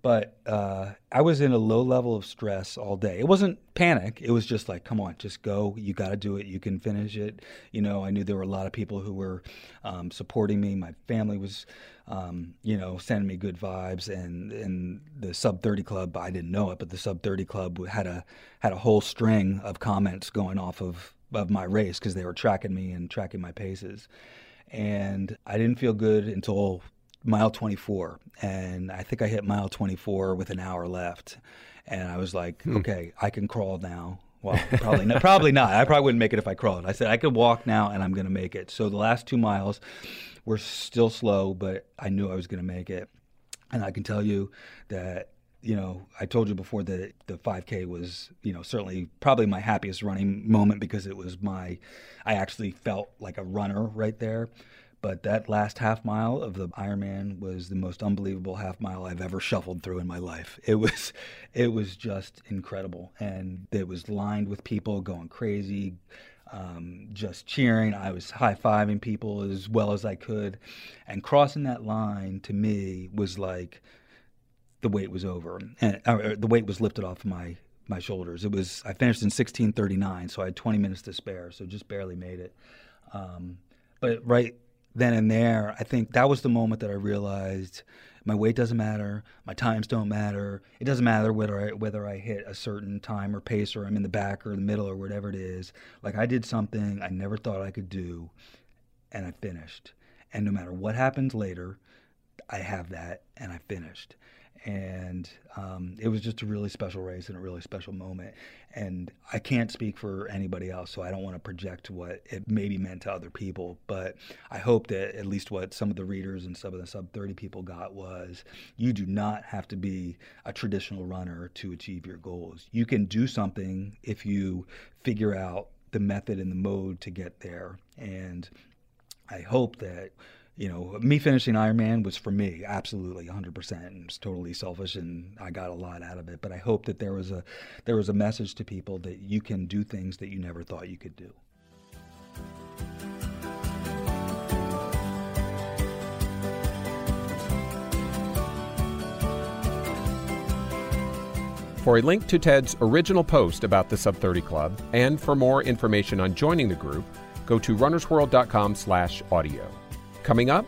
But uh, I was in a low level of stress all day. It wasn't panic. It was just like, come on, just go. You got to do it. You can finish it. You know, I knew there were a lot of people who were um, supporting me. My family was, um, you know, sending me good vibes. And, and the Sub thirty Club, I didn't know it, but the Sub thirty Club had a had a whole string of comments going off of, of my race because they were tracking me and tracking my paces. And I didn't feel good until mile twenty-four, and I think I hit mile twenty-four with an hour left, and I was like, hmm. okay, I can crawl now. Well, probably not. Probably not. I probably wouldn't make it if I crawled. I said I could walk now, and I'm going to make it. So the last two miles were still slow, but I knew I was going to make it, and I can tell you that. You know, I told you before that the five K was, you know, certainly probably my happiest running moment because it was my, I actually felt like a runner right there. But that last half mile of the Ironman was the most unbelievable half mile I've ever shuffled through in my life. It was it was just incredible. And it was lined with people going crazy, um, just cheering. I was high-fiving people as well as I could. And crossing that line to me was like the weight was over. And or the weight was lifted off my, my shoulders. It was I finished in sixteen thirty-nine, so I had twenty minutes to spare, so just barely made it. Um, but right then and there, I think that was the moment that I realized my weight doesn't matter, my times don't matter. It doesn't matter whether I, whether I hit a certain time or pace or I'm in the back or the middle or whatever it is. Like I did something I never thought I could do, and I finished. And no matter what happens later, I have that, and I finished. And um, it was just a really special race and a really special moment. And I can't speak for anybody else, so I don't want to project what it maybe meant to other people. But I hope that at least what some of the readers and some of the sub thirty people got was, you do not have to be a traditional runner to achieve your goals. You can do something if you figure out the method and the mode to get there. And I hope that, you know, me finishing Ironman was, for me, absolutely one hundred percent, and it's totally selfish, and I got a lot out of it. But I hope that there was a there was a message to people that you can do things that you never thought you could do. For a link to Ted's original post about the sub thirty Club and for more information on joining the group, go to runners world dot com slash audio. Coming up,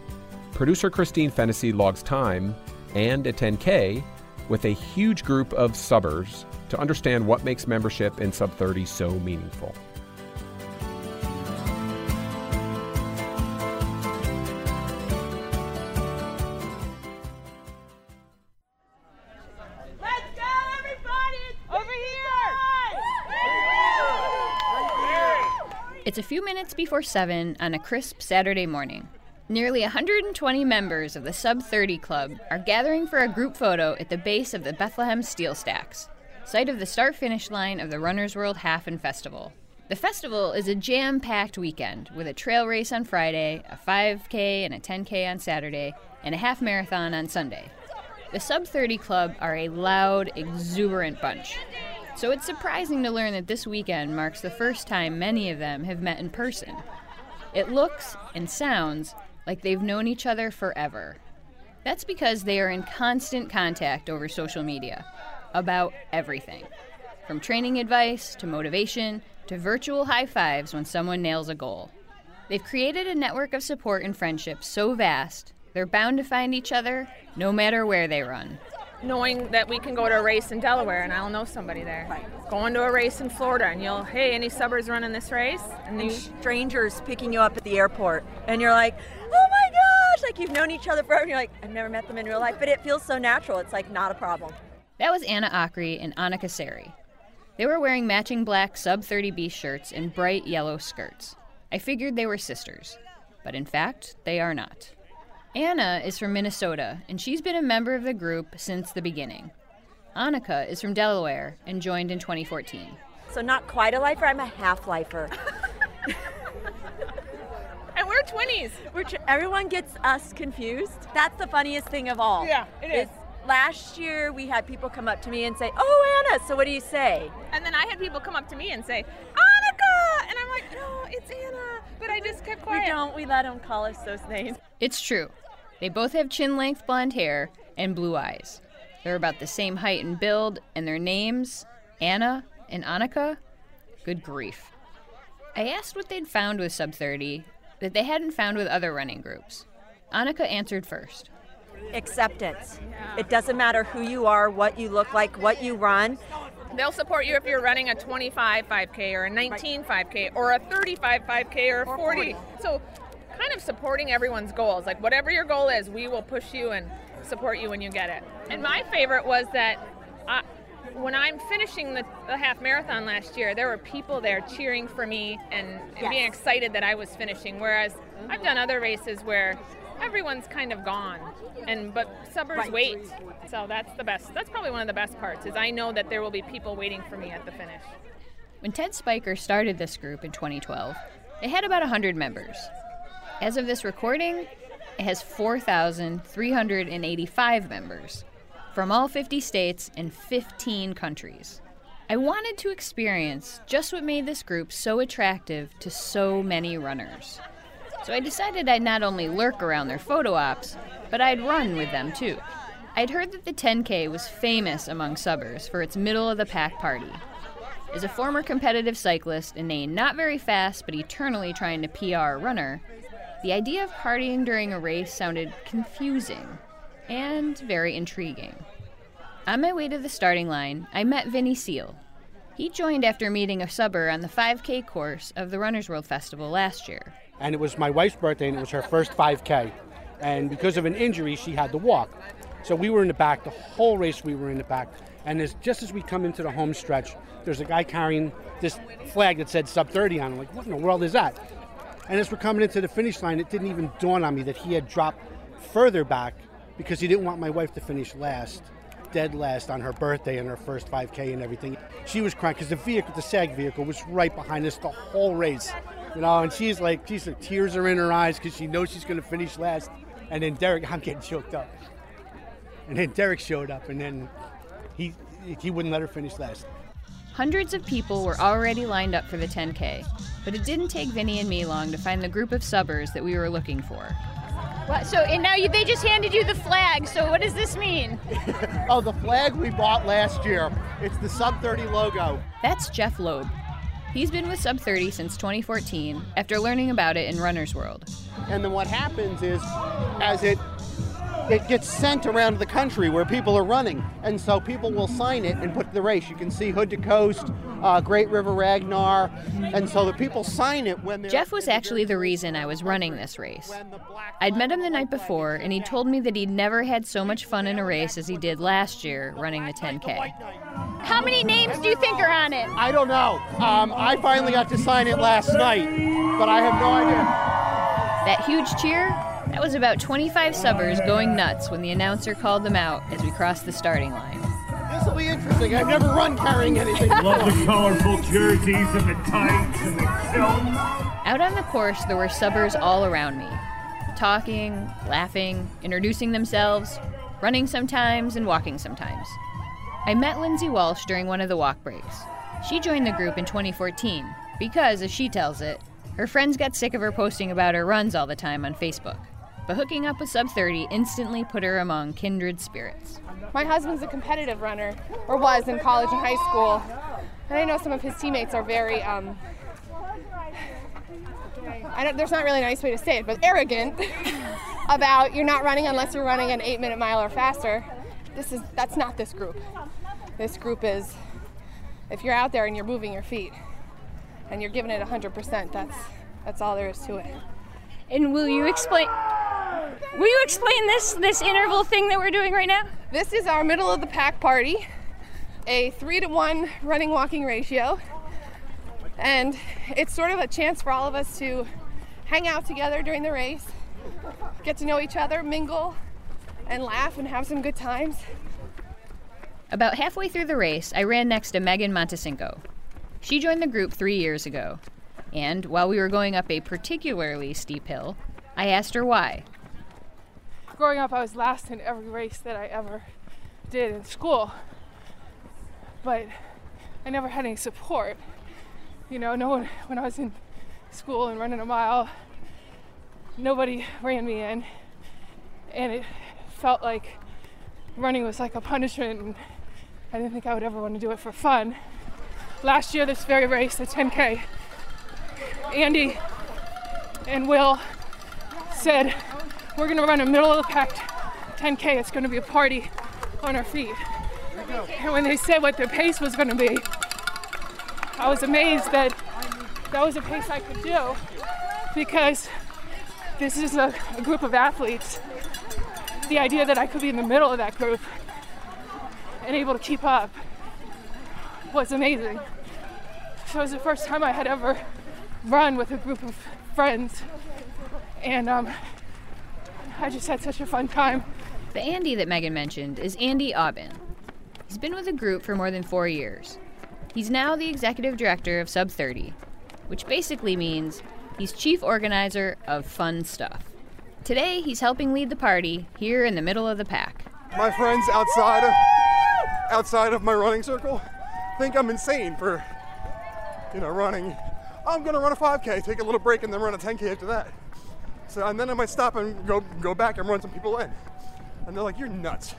producer Christine Fennessy logs time and a ten K with a huge group of subbers to understand what makes membership in sub thirty so meaningful. It's a few minutes before seven on a crisp Saturday morning. Nearly one hundred twenty members of the sub thirty Club are gathering for a group photo at the base of the Bethlehem Steel Stacks, site of the start-finish line of the Runner's World Half and Festival. The festival is a jam-packed weekend with a trail race on Friday, a five K and a ten K on Saturday, and a half marathon on Sunday. The sub thirty Club are a loud, exuberant bunch. So it's surprising to learn that this weekend marks the first time many of them have met in person. It looks and sounds like they've known each other forever. That's because they are in constant contact over social media about everything, from training advice to motivation to virtual high fives when someone nails a goal. They've created a network of support and friendship so vast, they're bound to find each other no matter where they run. Knowing that we can go to a race in Delaware and I'll know somebody there. Right. Going to a race in Florida and you'll, hey, any subbers running this race? And, and strangers picking you up at the airport and you're like, oh my gosh, like you've known each other forever and you're like, I've never met them in real life, but it feels so natural, it's like not a problem. That was Anna Akri and Annika Seri. They were wearing matching black sub thirty B shirts and bright yellow skirts. I figured they were sisters, but in fact, they are not. Anna is from Minnesota, and she's been a member of the group since the beginning. Annika is from Delaware and joined in twenty fourteen. So not quite a lifer, I'm a half-lifer. And we're twinnies. We're tr- everyone gets us confused. That's the funniest thing of all. Yeah, it is. It's, last year, we had people come up to me and say, oh, Anna, so what do you say? And then I had people come up to me and say, Annika! And I'm like, no, it's Anna. But I just kept quiet. We don't. We let them call us those names. It's true. They both have chin-length blonde hair and blue eyes. They're about the same height and build, and their names, Anna and Annika, good grief. I asked what they'd found with sub thirty that they hadn't found with other running groups. Annika answered first. Acceptance. It doesn't matter who you are, what you look like, what you run. They'll support you if you're running a twenty-five five K or a nineteen five K or a thirty-five five K or a forty. So kind of supporting everyone's goals. Like whatever your goal is, we will push you and support you when you get it. And my favorite was that I, when I'm finishing the, the half marathon last year, there were people there cheering for me and, and yes. being excited that I was finishing. Whereas mm-hmm. I've done other races where everyone's kind of gone, and but subbers right. wait. So that's the best. That's probably one of the best parts, is I know that there will be people waiting for me at the finish. When Ted Spiker started this group in twenty twelve, it had about one hundred members. As of this recording, it has four thousand three hundred eighty-five members from all fifty states and fifteen countries. I wanted to experience just what made this group so attractive to so many runners. So I decided I'd not only lurk around their photo ops, but I'd run with them too. I'd heard that the ten K was famous among subbers for its middle-of-the-pack party. As a former competitive cyclist and a not very fast but eternally trying to P R runner, the idea of partying during a race sounded confusing and very intriguing. On my way to the starting line, I met Vinny Seal. He joined after meeting a subber on the five K course of the Runner's World Festival last year. And it was my wife's birthday, and it was her first five K. and because of an injury, she had to walk. So we were in the back, the whole race we were in the back. And as, just as we come into the home stretch, there's a guy carrying this flag that said sub thirty on it. I'm like, what in the world is that? And as we're coming into the finish line, it didn't even dawn on me that he had dropped further back because he didn't want my wife to finish last, dead last on her birthday and her first five K and everything. She was crying because the vehicle, the SAG vehicle, was right behind us the whole race. You know, and she's like, geez, like, tears are in her eyes because she knows she's going to finish last. And then Derek, I'm getting choked up. And then Derek showed up, and then he he wouldn't let her finish last. Hundreds of people were already lined up for the ten K, but it didn't take Vinny and me long to find the group of subbers that we were looking for. Well, so and now you, they just handed you the flag. So what does this mean? Oh, the flag we bought last year. It's the sub thirty logo. That's Jeff Loeb. He's been with sub thirty since twenty fourteen after learning about it in Runner's World. And then what happens is, as it it gets sent around the country where people are running, and so people will sign it and put the race. You can see Hood to Coast, uh, Great River Ragnar, and so the people sign it when they're... Jeff was actually the reason I was running this race. I'd met him the night before, and he told me that he'd never had so much fun in a race as he did last year running the ten K. How many names do you think are on it? I don't know. Um, I finally got to sign it last night, but I have no idea. That huge cheer? That was about twenty-five subbers going nuts when the announcer called them out as we crossed the starting line. This will be interesting. I've never run carrying anything. Love the colorful jerseys and the tights and the films. Out on the course, there were subbers all around me, talking, laughing, introducing themselves, running sometimes and walking sometimes. I met Lindsay Walsh during one of the walk breaks. She joined the group in twenty fourteen because, as she tells it, her friends got sick of her posting about her runs all the time on Facebook. But hooking up with sub thirty instantly put her among kindred spirits. My husband's a competitive runner, or was in college and high school. And I know some of his teammates are very, um, I don't, there's not really a nice way to say it, but arrogant about you're not running unless you're running an eight-minute mile or faster. This is, that's not this group. This group is, if you're out there and you're moving your feet and you're giving it one hundred percent, that's that's all there is to it. And will you explain, will you explain this, this interval thing that we're doing right now? This is our middle of the pack party, a three to one running walking ratio. And it's sort of a chance for all of us to hang out together during the race, get to know each other, mingle, and laugh and have some good times. About halfway through the race, I ran next to Megan Montecinco. She joined the group three years ago, and while we were going up a particularly steep hill, I asked her why. Growing up, I was last in every race that I ever did in school, but I never had any support. You know, no one, when I was in school and running a mile, nobody ran me in, and it felt like running was like a punishment, and I didn't think I would ever want to do it for fun. Last year, this very race, the ten K, Andy and Will said, we're going to run a middle of the pack ten K. It's going to be a party on our feet. And when they said what their pace was going to be, I was amazed that that was a pace I could do, because this is a, a group of athletes. The idea that I could be in the middle of that group and able to keep up was amazing. So it was the first time I had ever run with a group of friends, and um, I just had such a fun time. The Andy that Megan mentioned is Andy Aubin. He's been with the group for more than four years. He's now the executive director of sub thirty, which basically means he's chief organizer of fun stuff. Today, he's helping lead the party here in the middle of the pack. My friends outside of, outside of my running circle think I'm insane for, you know, running. I'm going to run a five K, take a little break, and then run a ten K after that. So, and then I might stop and go go back and run some people in. And they're like, you're nuts.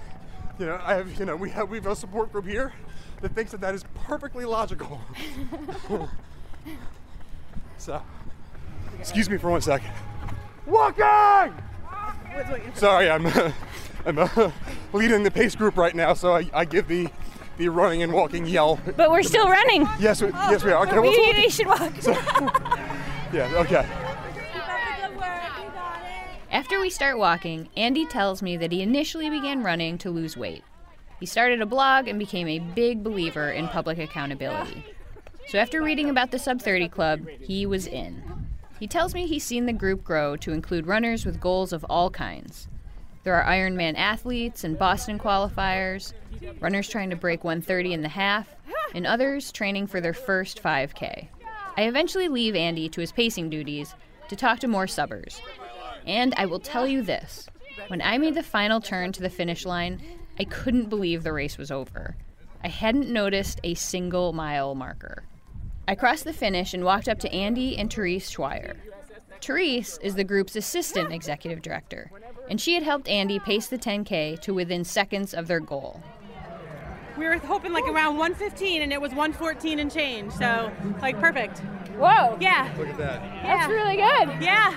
You know, I have, you know, we have, we have a support group here that thinks that that is perfectly logical. So, excuse me for one second. Walking! Sorry, I'm uh, I'm uh, leading the pace group right now, so I, I give the the running and walking yell. But we're still running. Yes, we, yes we are. Okay, we, well, we should walk. So, yeah. Okay. After we start walking, Andy tells me that he initially began running to lose weight. He started a blog and became a big believer in public accountability. So after reading about the Sub thirty Club, he was in. He tells me he's seen the group grow to include runners with goals of all kinds. There are Ironman athletes and Boston qualifiers, runners trying to break one thirty in the half, and others training for their first five K. I eventually leave Andy to his pacing duties to talk to more subbers. And I will tell you this, when I made the final turn to the finish line, I couldn't believe the race was over. I hadn't noticed a single mile marker. I crossed the finish and walked up to Andy and Therese Schweier. Therese is the group's assistant executive director, and she had helped Andy pace the ten K to within seconds of their goal. We were hoping like around one fifteen, and it was one fourteen and change, so like perfect. Whoa. Yeah. Look at that. Yeah. That's really good. Yeah.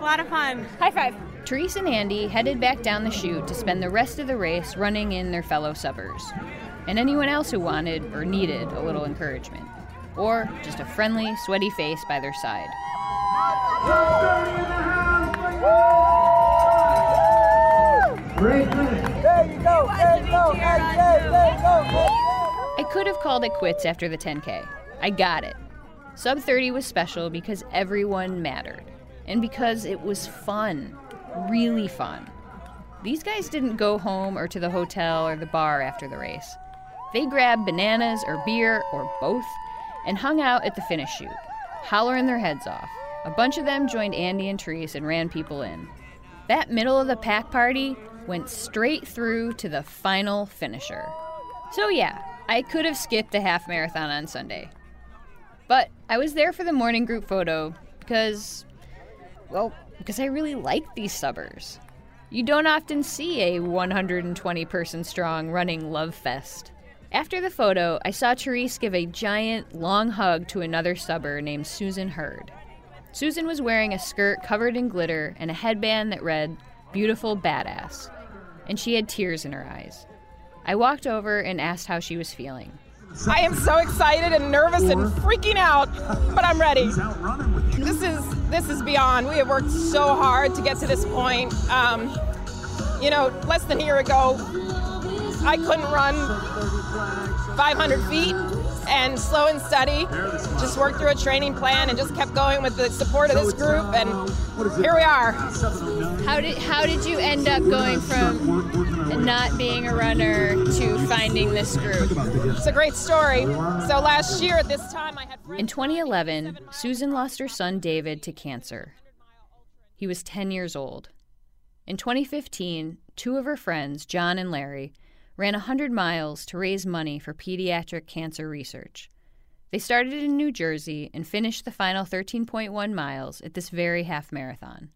A lot of fun. High five. Therese and Andy headed back down the chute to spend the rest of the race running in their fellow subbers, and anyone else who wanted or needed a little encouragement, or just a friendly, sweaty face by their side. I could have called it quits after the ten K. I got it. Sub thirty was special because everyone mattered, and because it was fun, really fun. These guys didn't go home or to the hotel or the bar after the race. They grabbed bananas or beer or both and hung out at the finish chute, hollering their heads off. A bunch of them joined Andy and Therese and ran people in. That middle of the pack party went straight through to the final finisher. So yeah, I could have skipped the half marathon on Sunday. But I was there for the morning group photo because, well, because I really like these subbers. You don't often see a one hundred twenty person strong running love fest. After the photo, I saw Therese give a giant, long hug to another subber named Susan Hurd. Susan was wearing a skirt covered in glitter and a headband that read, "Beautiful Badass," and she had tears in her eyes. I walked over and asked how she was feeling. I am so excited and nervous and freaking out, but I'm ready. This is this is beyond. We have worked so hard to get to this point. Um, you know, less than a year ago, I couldn't run five hundred feet. And slow and steady, just worked through a training plan and just kept going with the support of this group, and here we are. How did how did you end up going from not being a runner to finding this group? It's a great story. So last year at this time I had... In twenty eleven, Susan lost her son David to cancer. He was ten years old. In twenty fifteen, two of her friends, John and Larry, ran one hundred miles to raise money for pediatric cancer research. They started in New Jersey and finished the final thirteen point one miles at this very half marathon.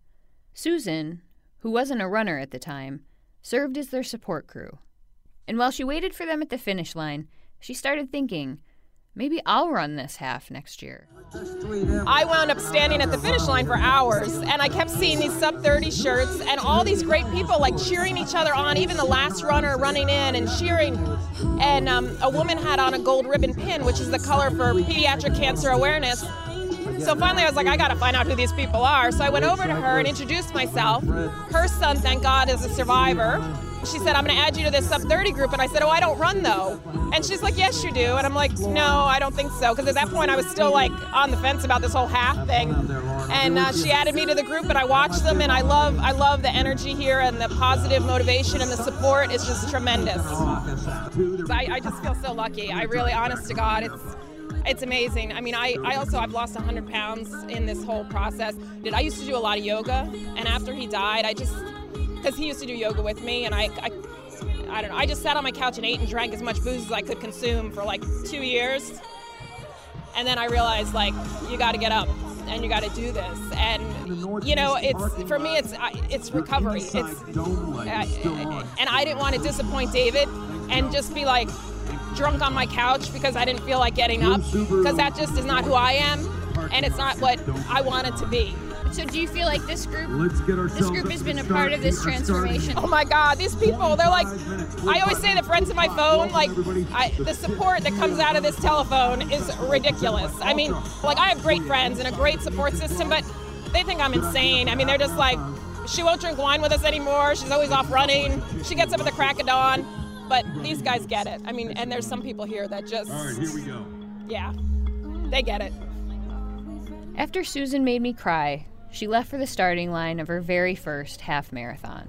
Susan, who wasn't a runner at the time, served as their support crew. And while she waited for them at the finish line, she started thinking, maybe I'll run this half next year. I wound up standing at the finish line for hours, and I kept seeing these sub thirty shirts and all these great people like cheering each other on, even the last runner running in and cheering. And um, a woman had on a gold ribbon pin, which is the color for pediatric cancer awareness. So finally I was like, I gotta find out who these people are. So I went over to her and introduced myself. Her son, thank God, is a survivor. She said, I'm gonna add you to this sub thirty group. And I said, oh, I don't run though. And she's like, yes, you do. And I'm like, no, I don't think so. Because at that point I was still like on the fence about this whole half thing. And uh, she added me to the group, and I watched them, and I love I love the energy here and the positive motivation and the support. It's just tremendous. I, I just feel so lucky. I really, honest to God, it's It's amazing. I mean, I, I also, I've lost one hundred pounds in this whole process. I used to do a lot of yoga, and after he died, I just, because he used to do yoga with me, and I, I, I don't know, I just sat on my couch and ate and drank as much booze as I could consume for like two years. And then I realized, like, you got to get up, and you got to do this. And, you know, it's, for me, it's, it's recovery. It's, I, and I didn't want to disappoint David and just be like, drunk on my couch because I didn't feel like getting up, because that just is not who I am, and it's not what I wanted to be. So do you feel like this group, this group has been a part of this transformation? Oh my God, these people, they're like, I always say the friends of my phone, like I, the support that comes out of this telephone is ridiculous. I mean, like I have great friends and a great support system, but they think I'm insane. I mean, they're just like, She won't drink wine with us anymore. She's always off running. She gets up at the crack of dawn. But these guys get it. I mean, and there's some people here that just... All right, here we go. Yeah, they get it. After Susan made me cry, she left for the starting line of her very first half marathon.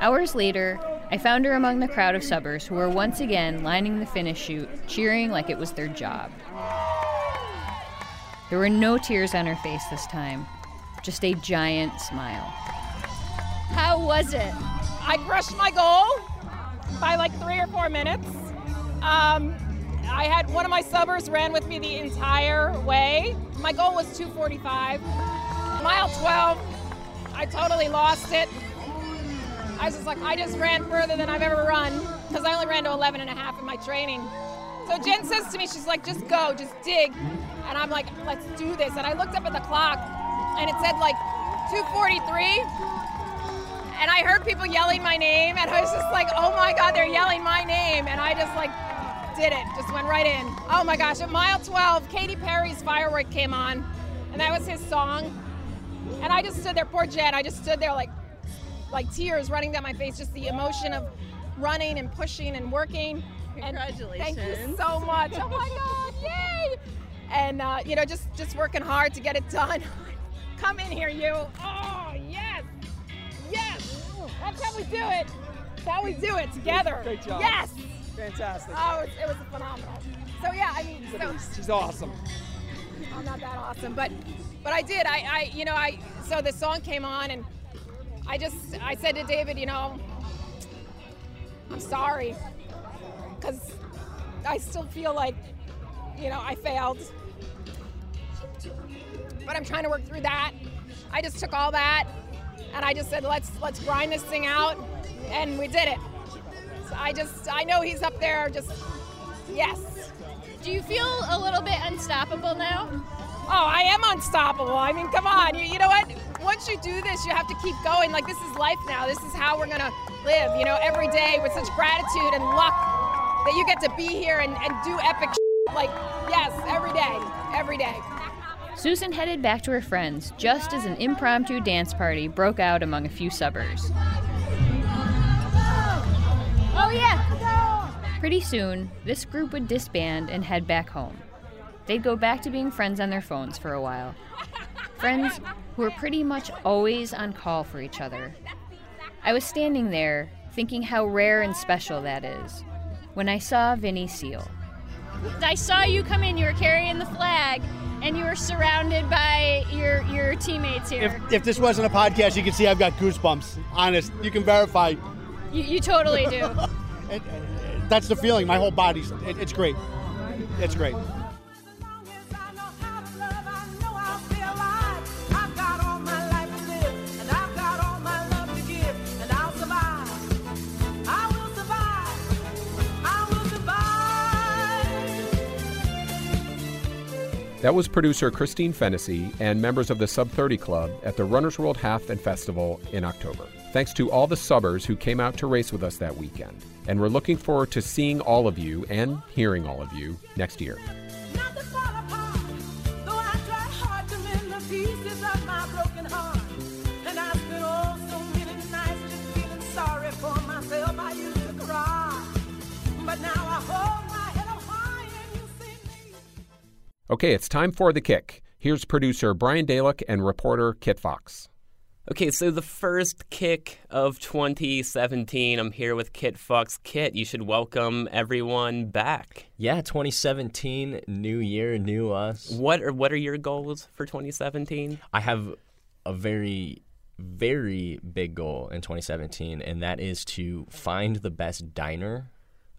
Hours later, I found her among the crowd of subbers who were once again lining the finish chute, cheering like it was their job. There were no tears on her face this time, just a giant smile. How was it? I crushed my goal by like three or four minutes. Um, I had one of my subbers ran with me the entire way. My goal was two forty-five. Mile twelve, I totally lost it. I was just like, I just ran further than I've ever run, because I only ran to eleven and a half in my training. So Jen says to me, she's like, just go, just dig. And I'm like, let's do this. And I looked up at the clock, and it said like two forty-three. And I heard people yelling my name, and I was just like, oh my God, they're yelling my name. And I just like did it, just went right in. Oh my gosh, at mile twelve, Katy Perry's Firework came on, and that was his song. And I just stood there, poor Jen, I just stood there like, like tears running down my face, just the emotion of running and pushing and working. Congratulations. And thank you so much. Oh my God, yay! And uh, you know, just, just working hard to get it done. Come in here, you. Oh, yes, yes. That's how we do it. That's how we do it together. Great job. Yes. Fantastic. Oh, it, it was phenomenal. So yeah, I mean, so. She's awesome. I'm not that awesome, but, but I did, I, I, you know, I, so the song came on, and I just, I said to David, you know, I'm sorry, because I still feel like, you know, I failed, but I'm trying to work through that. I just took all that, and I just said, let's let's grind this thing out, and we did it. So I just, I know he's up there, just, yes. Do you feel a little bit unstoppable now? Oh, I am unstoppable. I mean, come on, you, you know what? Once you do this, you have to keep going. Like, this is life now. This is how we're gonna live, you know, every day with such gratitude and luck that you get to be here and, and do epic shit. Like, yes, every day, every day. Susan headed back to her friends just as an impromptu dance party broke out among a few subbers. Oh yeah! Pretty soon, this group would disband and head back home. They'd go back to being friends on their phones for a while. Friends who were pretty much always on call for each other. I was standing there, thinking how rare and special that is, when I saw Vinnie Seal. I saw you come in, you were carrying the flag, and you were surrounded by your your teammates here. If, if this wasn't a podcast, you could see I've got goosebumps, honest. You can verify. You, you totally do. it, it, that's the feeling, my whole body's, it, it's great, it's great. That was producer Christine Fennessy and members of the Sub thirty Club at the Runner's World Half and Festival in October. Thanks to all the subbers who came out to race with us that weekend. And we're looking forward to seeing all of you and hearing all of you next year. Okay, it's time for The Kick. Here's producer Brian Dalek and reporter Kit Fox. Okay, so the first kick of twenty seventeen. I'm here with Kit Fox. Kit, you should welcome everyone back. Yeah, twenty seventeen, new year, new us. What are, what are your goals for twenty seventeen? I have a very, very big goal in twenty seventeen, and that is to find the best diner.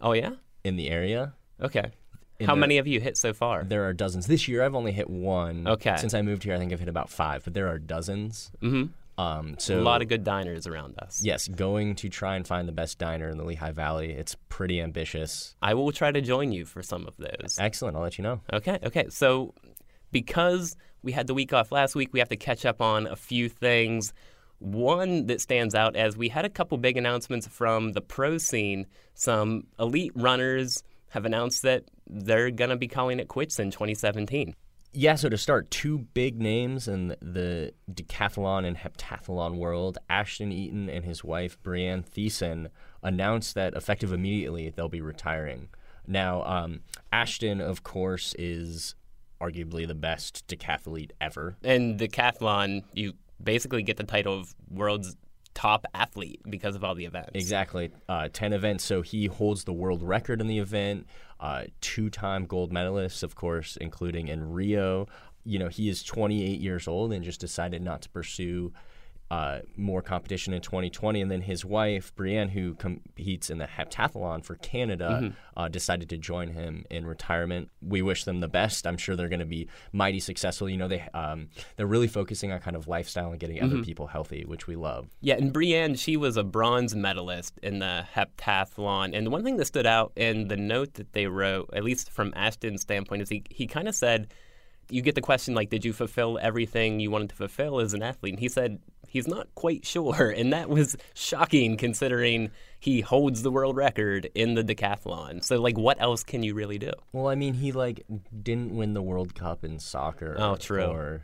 Oh, yeah? In the area. Okay. In How the, many have you hit so far? There are dozens. This year, I've only hit one. Okay. Since I moved here, I think I've hit about five, but there are dozens. Mm-hmm. Um, so a lot of good diners around us. Yes, going to try and find the best diner in the Lehigh Valley. It's pretty ambitious. I will try to join you for some of those. Excellent. I'll let you know. Okay. Okay. So because we had the week off last week, we have to catch up on a few things. One that stands out as we had a couple big announcements from the pro scene. Some elite runners have announced that they're going to be calling it quits in twenty seventeen. Yeah, so to start, two big names in the decathlon and heptathlon world, Ashton Eaton and his wife, Brianne Thiessen, announced that effective immediately they'll be retiring. Now, um, Ashton, of course, is arguably the best decathlete ever. And decathlon, you basically get the title of world's top athlete because of all the events. Exactly. Uh, ten events. So he holds the world record in the event, uh, two-time gold medalist, of course, including in Rio. You know, he is twenty-eight years old and just decided not to pursue uh, more competition in twenty twenty. And then his wife, Brianne, who competes in the heptathlon for Canada, mm-hmm. uh, decided to join him in retirement. We wish them the best. I'm sure they're going to be mighty successful. You know, they, um, they're really focusing on kind of lifestyle and getting mm-hmm. other people healthy, which we love. Yeah, and Brianne, she was a bronze medalist in the heptathlon. And one thing that stood out in the note that they wrote, at least from Ashton's standpoint, is he, he kind of said, you get the question, like, did you fulfill everything you wanted to fulfill as an athlete? And he said he's not quite sure. And that was shocking considering he holds the world record in the decathlon. So, like, what else can you really do? Well, I mean, he, like, didn't win the World Cup in soccer. Oh, true. Or,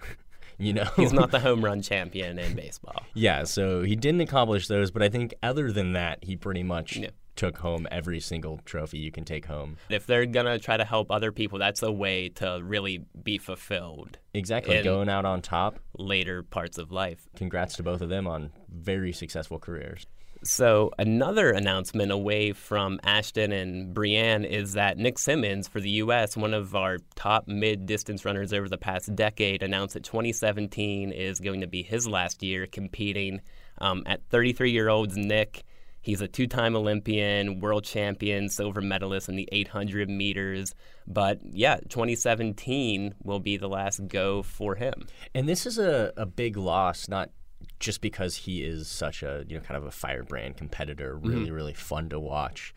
you know. He's not the home run champion in baseball. Yeah, so he didn't accomplish those. But I think other than that, he pretty much yeah. took home every single trophy you can take home. If they're going to try to help other people, that's a way to really be fulfilled. Exactly, going out on top. Later parts of life. Congrats to both of them on very successful careers. So another announcement away from Ashton and Brianne is that Nick Simmons for the U S, one of our top mid-distance runners over the past decade, announced that twenty seventeen is going to be his last year competing. Um, at thirty-three-year-old Nick, he's a two-time Olympian, world champion, silver medalist in the eight hundred meters. But, yeah, twenty seventeen will be the last go for him. And this is a, a big loss, not just because he is such a, you know, kind of a firebrand competitor, really, mm-hmm. really fun to watch,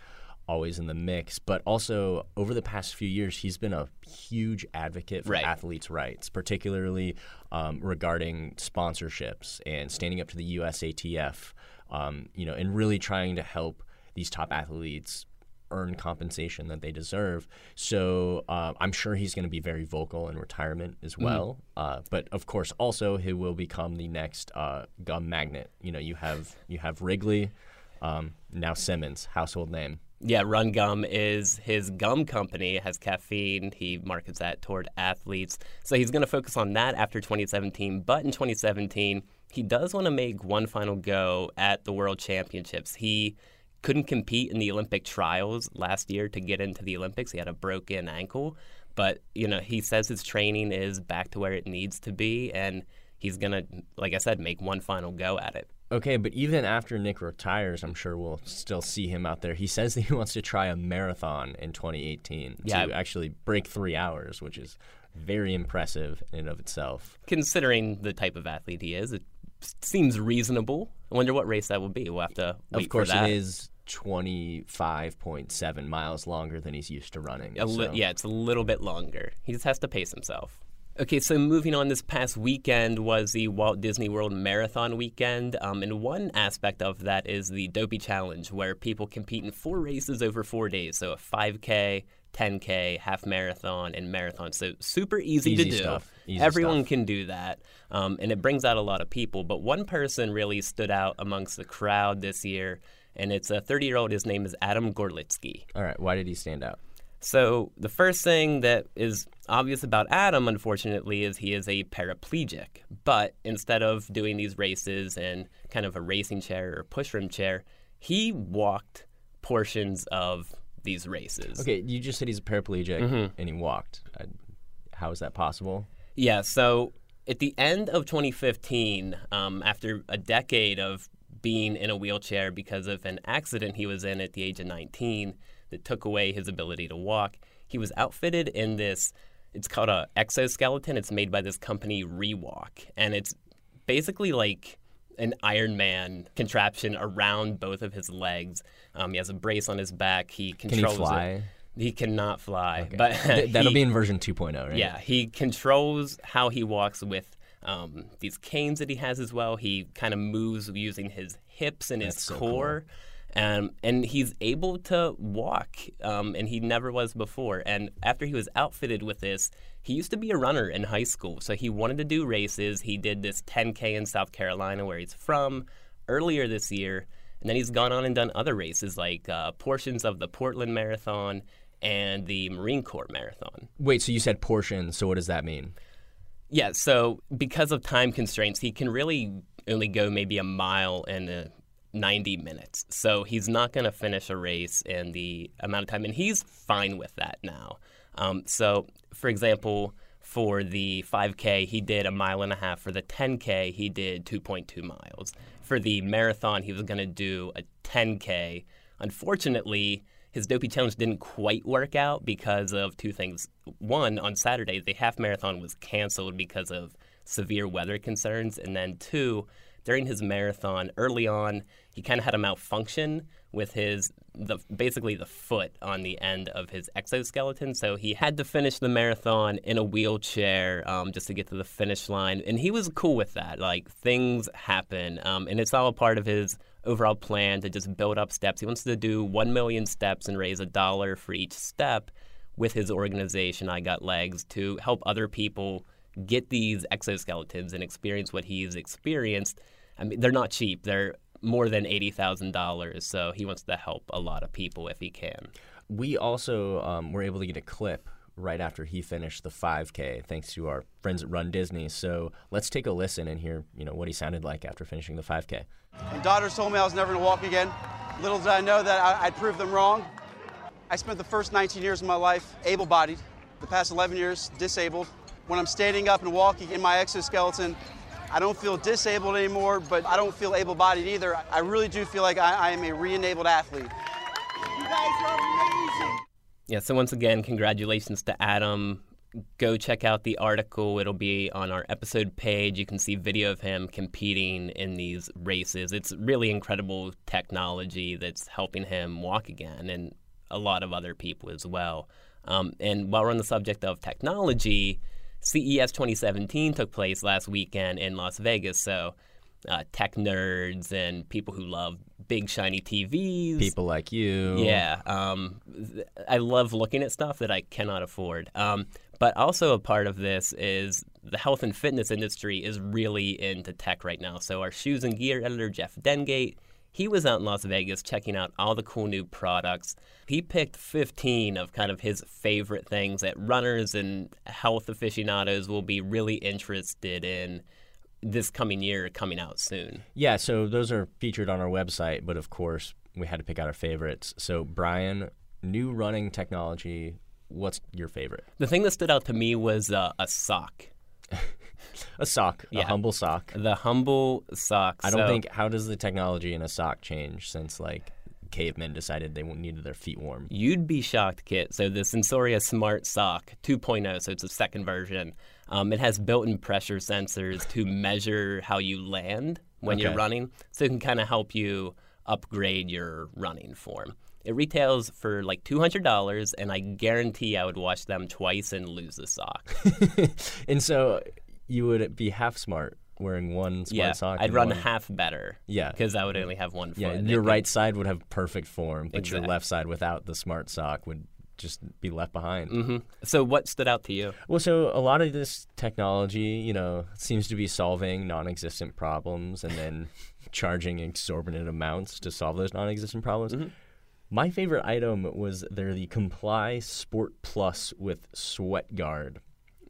always in the mix. But also, over the past few years, he's been a huge advocate for right. athletes' rights, particularly um, regarding sponsorships and standing up to the U S A T F. Um, you know, and really trying to help these top athletes earn compensation that they deserve. So uh, I'm sure he's going to be very vocal in retirement as well. Mm-hmm. Uh, but of course, also he will become the next uh, gum magnet. You know, you have you have Wrigley, um, now Simmons, household name. Yeah, Run Gum is his gum company. It has caffeine. He markets that toward athletes. So he's going to focus on that after twenty seventeen. But in twenty seventeen, he does want to make one final go at the World Championships. He couldn't compete in the Olympic trials last year to get into the Olympics. He had a broken ankle. But, you know, he says his training is back to where it needs to be. And he's going to, like I said, make one final go at it. Okay, but even after Nick retires, I'm sure we'll still see him out there. He says that he wants to try a marathon in twenty eighteen yeah. to actually break three hours, which is very impressive in and of itself. Considering the type of athlete he is, it seems reasonable. I wonder what race that will be. We'll have to wait Of course, for that. It is twenty-five point seven miles longer than he's used to running. Li- so. Yeah, it's a little bit longer. He just has to pace himself. Okay, so moving on, this past weekend was the Walt Disney World Marathon weekend, um, and one aspect of that is the Dopey Challenge, where people compete in four races over four days, so a five K, ten K, half marathon, and marathon. So super easy, easy to do. Stuff. Easy Everyone stuff. Can do that, um, and it brings out a lot of people. But one person really stood out amongst the crowd this year, and it's a thirty-year-old. His name is Adam Gorlitsky. All right, why did he stand out? So the first thing that is obvious about Adam, unfortunately, is he is a paraplegic. But instead of doing these races in kind of a racing chair or pushroom chair, he walked portions of these races. Okay, you just said he's a paraplegic mm-hmm. and he walked. How is that possible? Yeah, so at the end of twenty fifteen, um, after a decade of being in a wheelchair because of an accident he was in at the age of nineteen, that took away his ability to walk. He was outfitted in this, it's called an exoskeleton. It's made by this company, Rewalk. And it's basically like an Iron Man contraption around both of his legs. Um, he has a brace on his back. He controls Can he fly? It. He cannot fly. Okay. But Th- That'll he, be in version two point oh, right? Yeah. He controls how he walks with um, these canes that he has as well. He kind of moves using his hips and That's his core. So cool. Um, and he's able to walk, um, and he never was before. And after he was outfitted with this, he used to be a runner in high school. So he wanted to do races. He did this ten K in South Carolina, where he's from, earlier this year. And then he's gone on and done other races, like uh, portions of the Portland Marathon and the Marine Corps Marathon. Wait, so you said portions. So what does that mean? Yeah, so because of time constraints, he can really only go maybe a mile and a ninety minutes. So he's not going to finish a race in the amount of time. And he's fine with that now. Um, so, for example, for the five K, he did a mile and a half. For the ten K, he did two point two miles. For the marathon, he was going to do a ten K. Unfortunately, his Dopey Challenge didn't quite work out because of two things. One, on Saturday, the half marathon was canceled because of severe weather concerns. And then two, during his marathon, early on, he kind of had a malfunction with his the basically the foot on the end of his exoskeleton. So he had to finish the marathon in a wheelchair um, just to get to the finish line. And he was cool with that. Like, things happen. Um, and it's all a part of his overall plan to just build up steps. He wants to do one million steps and raise a dollar for each step with his organization, I Got Legs, to help other people get these exoskeletons and experience what he's experienced. I mean, they're not cheap. They're more than eighty thousand dollars, so he wants to help a lot of people if he can. We also um, were able to get a clip right after he finished the five K, thanks to our friends at Run Disney. So let's take a listen and hear, you know, what he sounded like after finishing the five K. My daughters told me I was never going to walk again. Little did I know that I, I'd prove them wrong. I spent the first nineteen years of my life able-bodied, the past eleven years disabled. When I'm standing up and walking in my exoskeleton, I don't feel disabled anymore, but I don't feel able-bodied either. I really do feel like I, I am a re-enabled athlete. You guys are amazing. Yeah, so once again, congratulations to Adam. Go check out the article. It'll be on our episode page. You can see video of him competing in these races. It's really incredible technology that's helping him walk again, and a lot of other people as well. Um, and while we're on the subject of technology, C E S twenty seventeen took place last weekend in Las Vegas, so uh, tech nerds and people who love big, shiny T Vs. People like you. Yeah. Um, th- I love looking at stuff that I cannot afford. Um, but also a part of this is the health and fitness industry is really into tech right now. So our shoes and gear editor, Jeff Dengate, he was out in Las Vegas checking out all the cool new products. He picked fifteen of kind of his favorite things that runners and health aficionados will be really interested in this coming year, coming out soon. Yeah, so those are featured on our website, but of course we had to pick out our favorites. So Brian, new running technology, what's your favorite? The thing that stood out to me was uh, a sock. A sock, yeah. A humble sock. The humble sock. I don't so, think, how does the technology in a sock change since, like, cavemen decided they needed their feet warm? You'd be shocked, Kit. So the Sensoria Smart Sock two point oh, so it's the second version. Um, it has built-in pressure sensors to measure how you land when okay. you're running, so it can kind of help you upgrade your running form. It retails for like two hundred dollars, and I guarantee I would wash them twice and lose the sock. And so you would be half smart wearing one smart yeah, sock. I'd run one half better. Yeah, because I would only have one foot. Yeah, your right side would have perfect form, but exactly. Your left side without the smart sock would just be left behind. Mm-hmm. So what stood out to you? Well, so a lot of this technology, you know, seems to be solving non-existent problems and then charging exorbitant amounts to solve those non-existent problems. Mm-hmm. My favorite item was they're the Comply Sport Plus with Sweat Guard.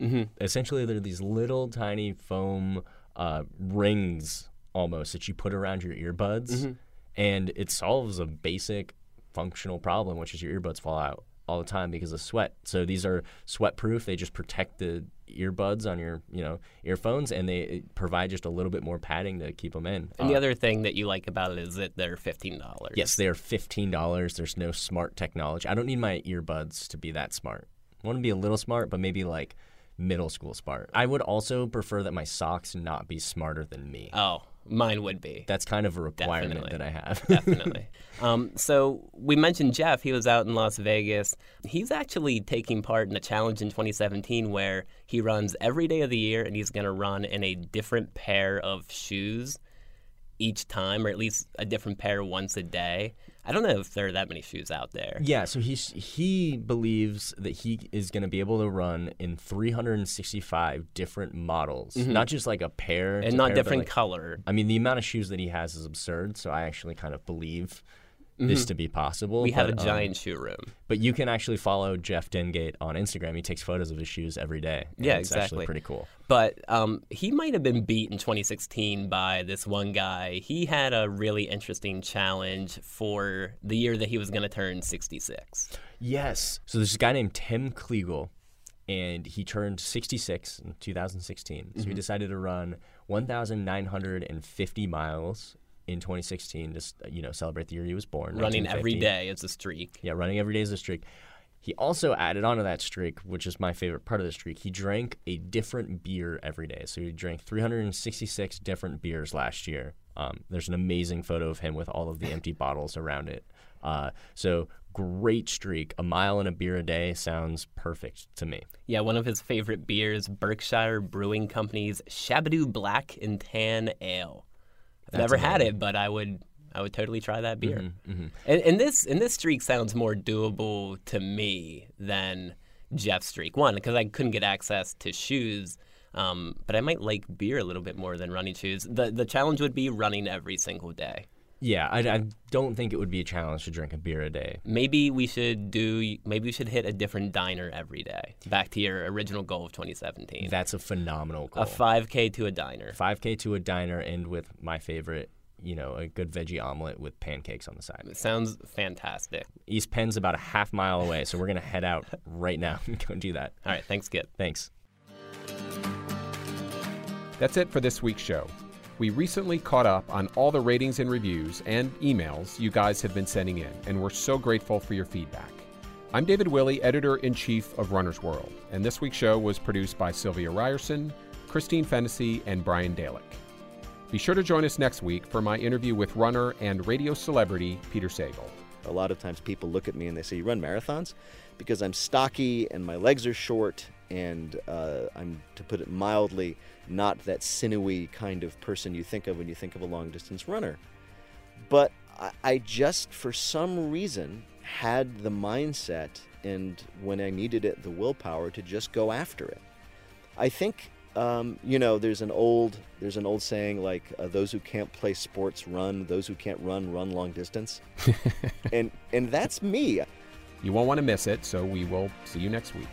Mm-hmm. Essentially, they're these little tiny foam uh, rings almost that you put around your earbuds, mm-hmm. and it solves a basic functional problem, which is your earbuds fall out all the time because of sweat. So these are sweat-proof. They just protect the earbuds on your, you know, earphones, and they provide just a little bit more padding to keep them in. And uh, the other thing that you like about it is that they're fifteen dollars. Yes, they're fifteen dollars. There's no smart technology. I don't need my earbuds to be that smart. I want to be a little smart, but maybe like middle school smart. I would also prefer that my socks not be smarter than me. Oh, Mine would be. That's kind of a requirement Definitely. That I have. Definitely. Um, so we mentioned Jeff. He was out in Las Vegas. He's actually taking part in a challenge in twenty seventeen where he runs every day of the year, and he's going to run in a different pair of shoes each time, or at least a different pair once a day. I don't know if there are that many shoes out there. Yeah, so he he believes that he is going to be able to run in three hundred sixty-five different models, mm-hmm. not just like a pair. And not pair, different like, color. I mean, the amount of shoes that he has is absurd, so I actually kind of believe mm-hmm. this to be possible. We but, have a giant um, shoe room. But you can actually follow Jeff Dengate on Instagram. He takes photos of his shoes every day. Yeah, it's exactly. It's actually pretty cool. But um, he might have been beat in twenty sixteen by this one guy. He had a really interesting challenge for the year that he was going to turn sixty-six. Yes. So there's this guy named Tim Kliegel, and he turned sixty-six in two thousand sixteen. So mm-hmm. he decided to run one thousand nine hundred fifty miles in twenty sixteen to, you know, celebrate the year he was born. Running every day is a streak. Yeah, running every day is a streak. He also added on to that streak, which is my favorite part of the streak, he drank a different beer every day. So he drank three hundred sixty-six different beers last year. Um, there's an amazing photo of him with all of the empty bottles around it. Uh, so great streak. A mile and a beer a day sounds perfect to me. Yeah, one of his favorite beers, Berkshire Brewing Company's Shabadoo Black and Tan Ale. I've never amazing. Had it, but I would... I would totally try that beer. Mm-hmm, mm-hmm. And, and this and this streak sounds more doable to me than Jeff's streak. One, because I couldn't get access to shoes, um, but I might like beer a little bit more than running shoes. The the challenge would be running every single day. Yeah, I, I don't think it would be a challenge to drink a beer a day. Maybe we should do. Maybe we should hit a different diner every day. Back to your original goal of twenty seventeen. That's a phenomenal goal. A five K to a diner. five K to a diner, and with my favorite, you know, a good veggie omelet with pancakes on the side. It sounds fantastic. East Penn's about a half mile away, so we're going to head out right now and go do that. All right. Thanks, Kit. Thanks. That's it for this week's show. We recently caught up on all the ratings and reviews and emails you guys have been sending in, and we're so grateful for your feedback. I'm David Willey, Editor-in-Chief of Runner's World, and this week's show was produced by Sylvia Ryerson, Christine Fennessy, and Brian Dalek. Be sure to join us next week for my interview with runner and radio celebrity Peter Sagal. A lot of times people look at me and they say, you run marathons? Because I'm stocky and my legs are short and uh, I'm, to put it mildly, not that sinewy kind of person you think of when you think of a long-distance runner. But I, I just, for some reason, had the mindset and, when I needed it, the willpower to just go after it. I think... Um, you know, there's an old there's an old saying like, uh, those who can't play sports run, those who can't run, run long distance. and and that's me. You won't want to miss it, so we will see you next week.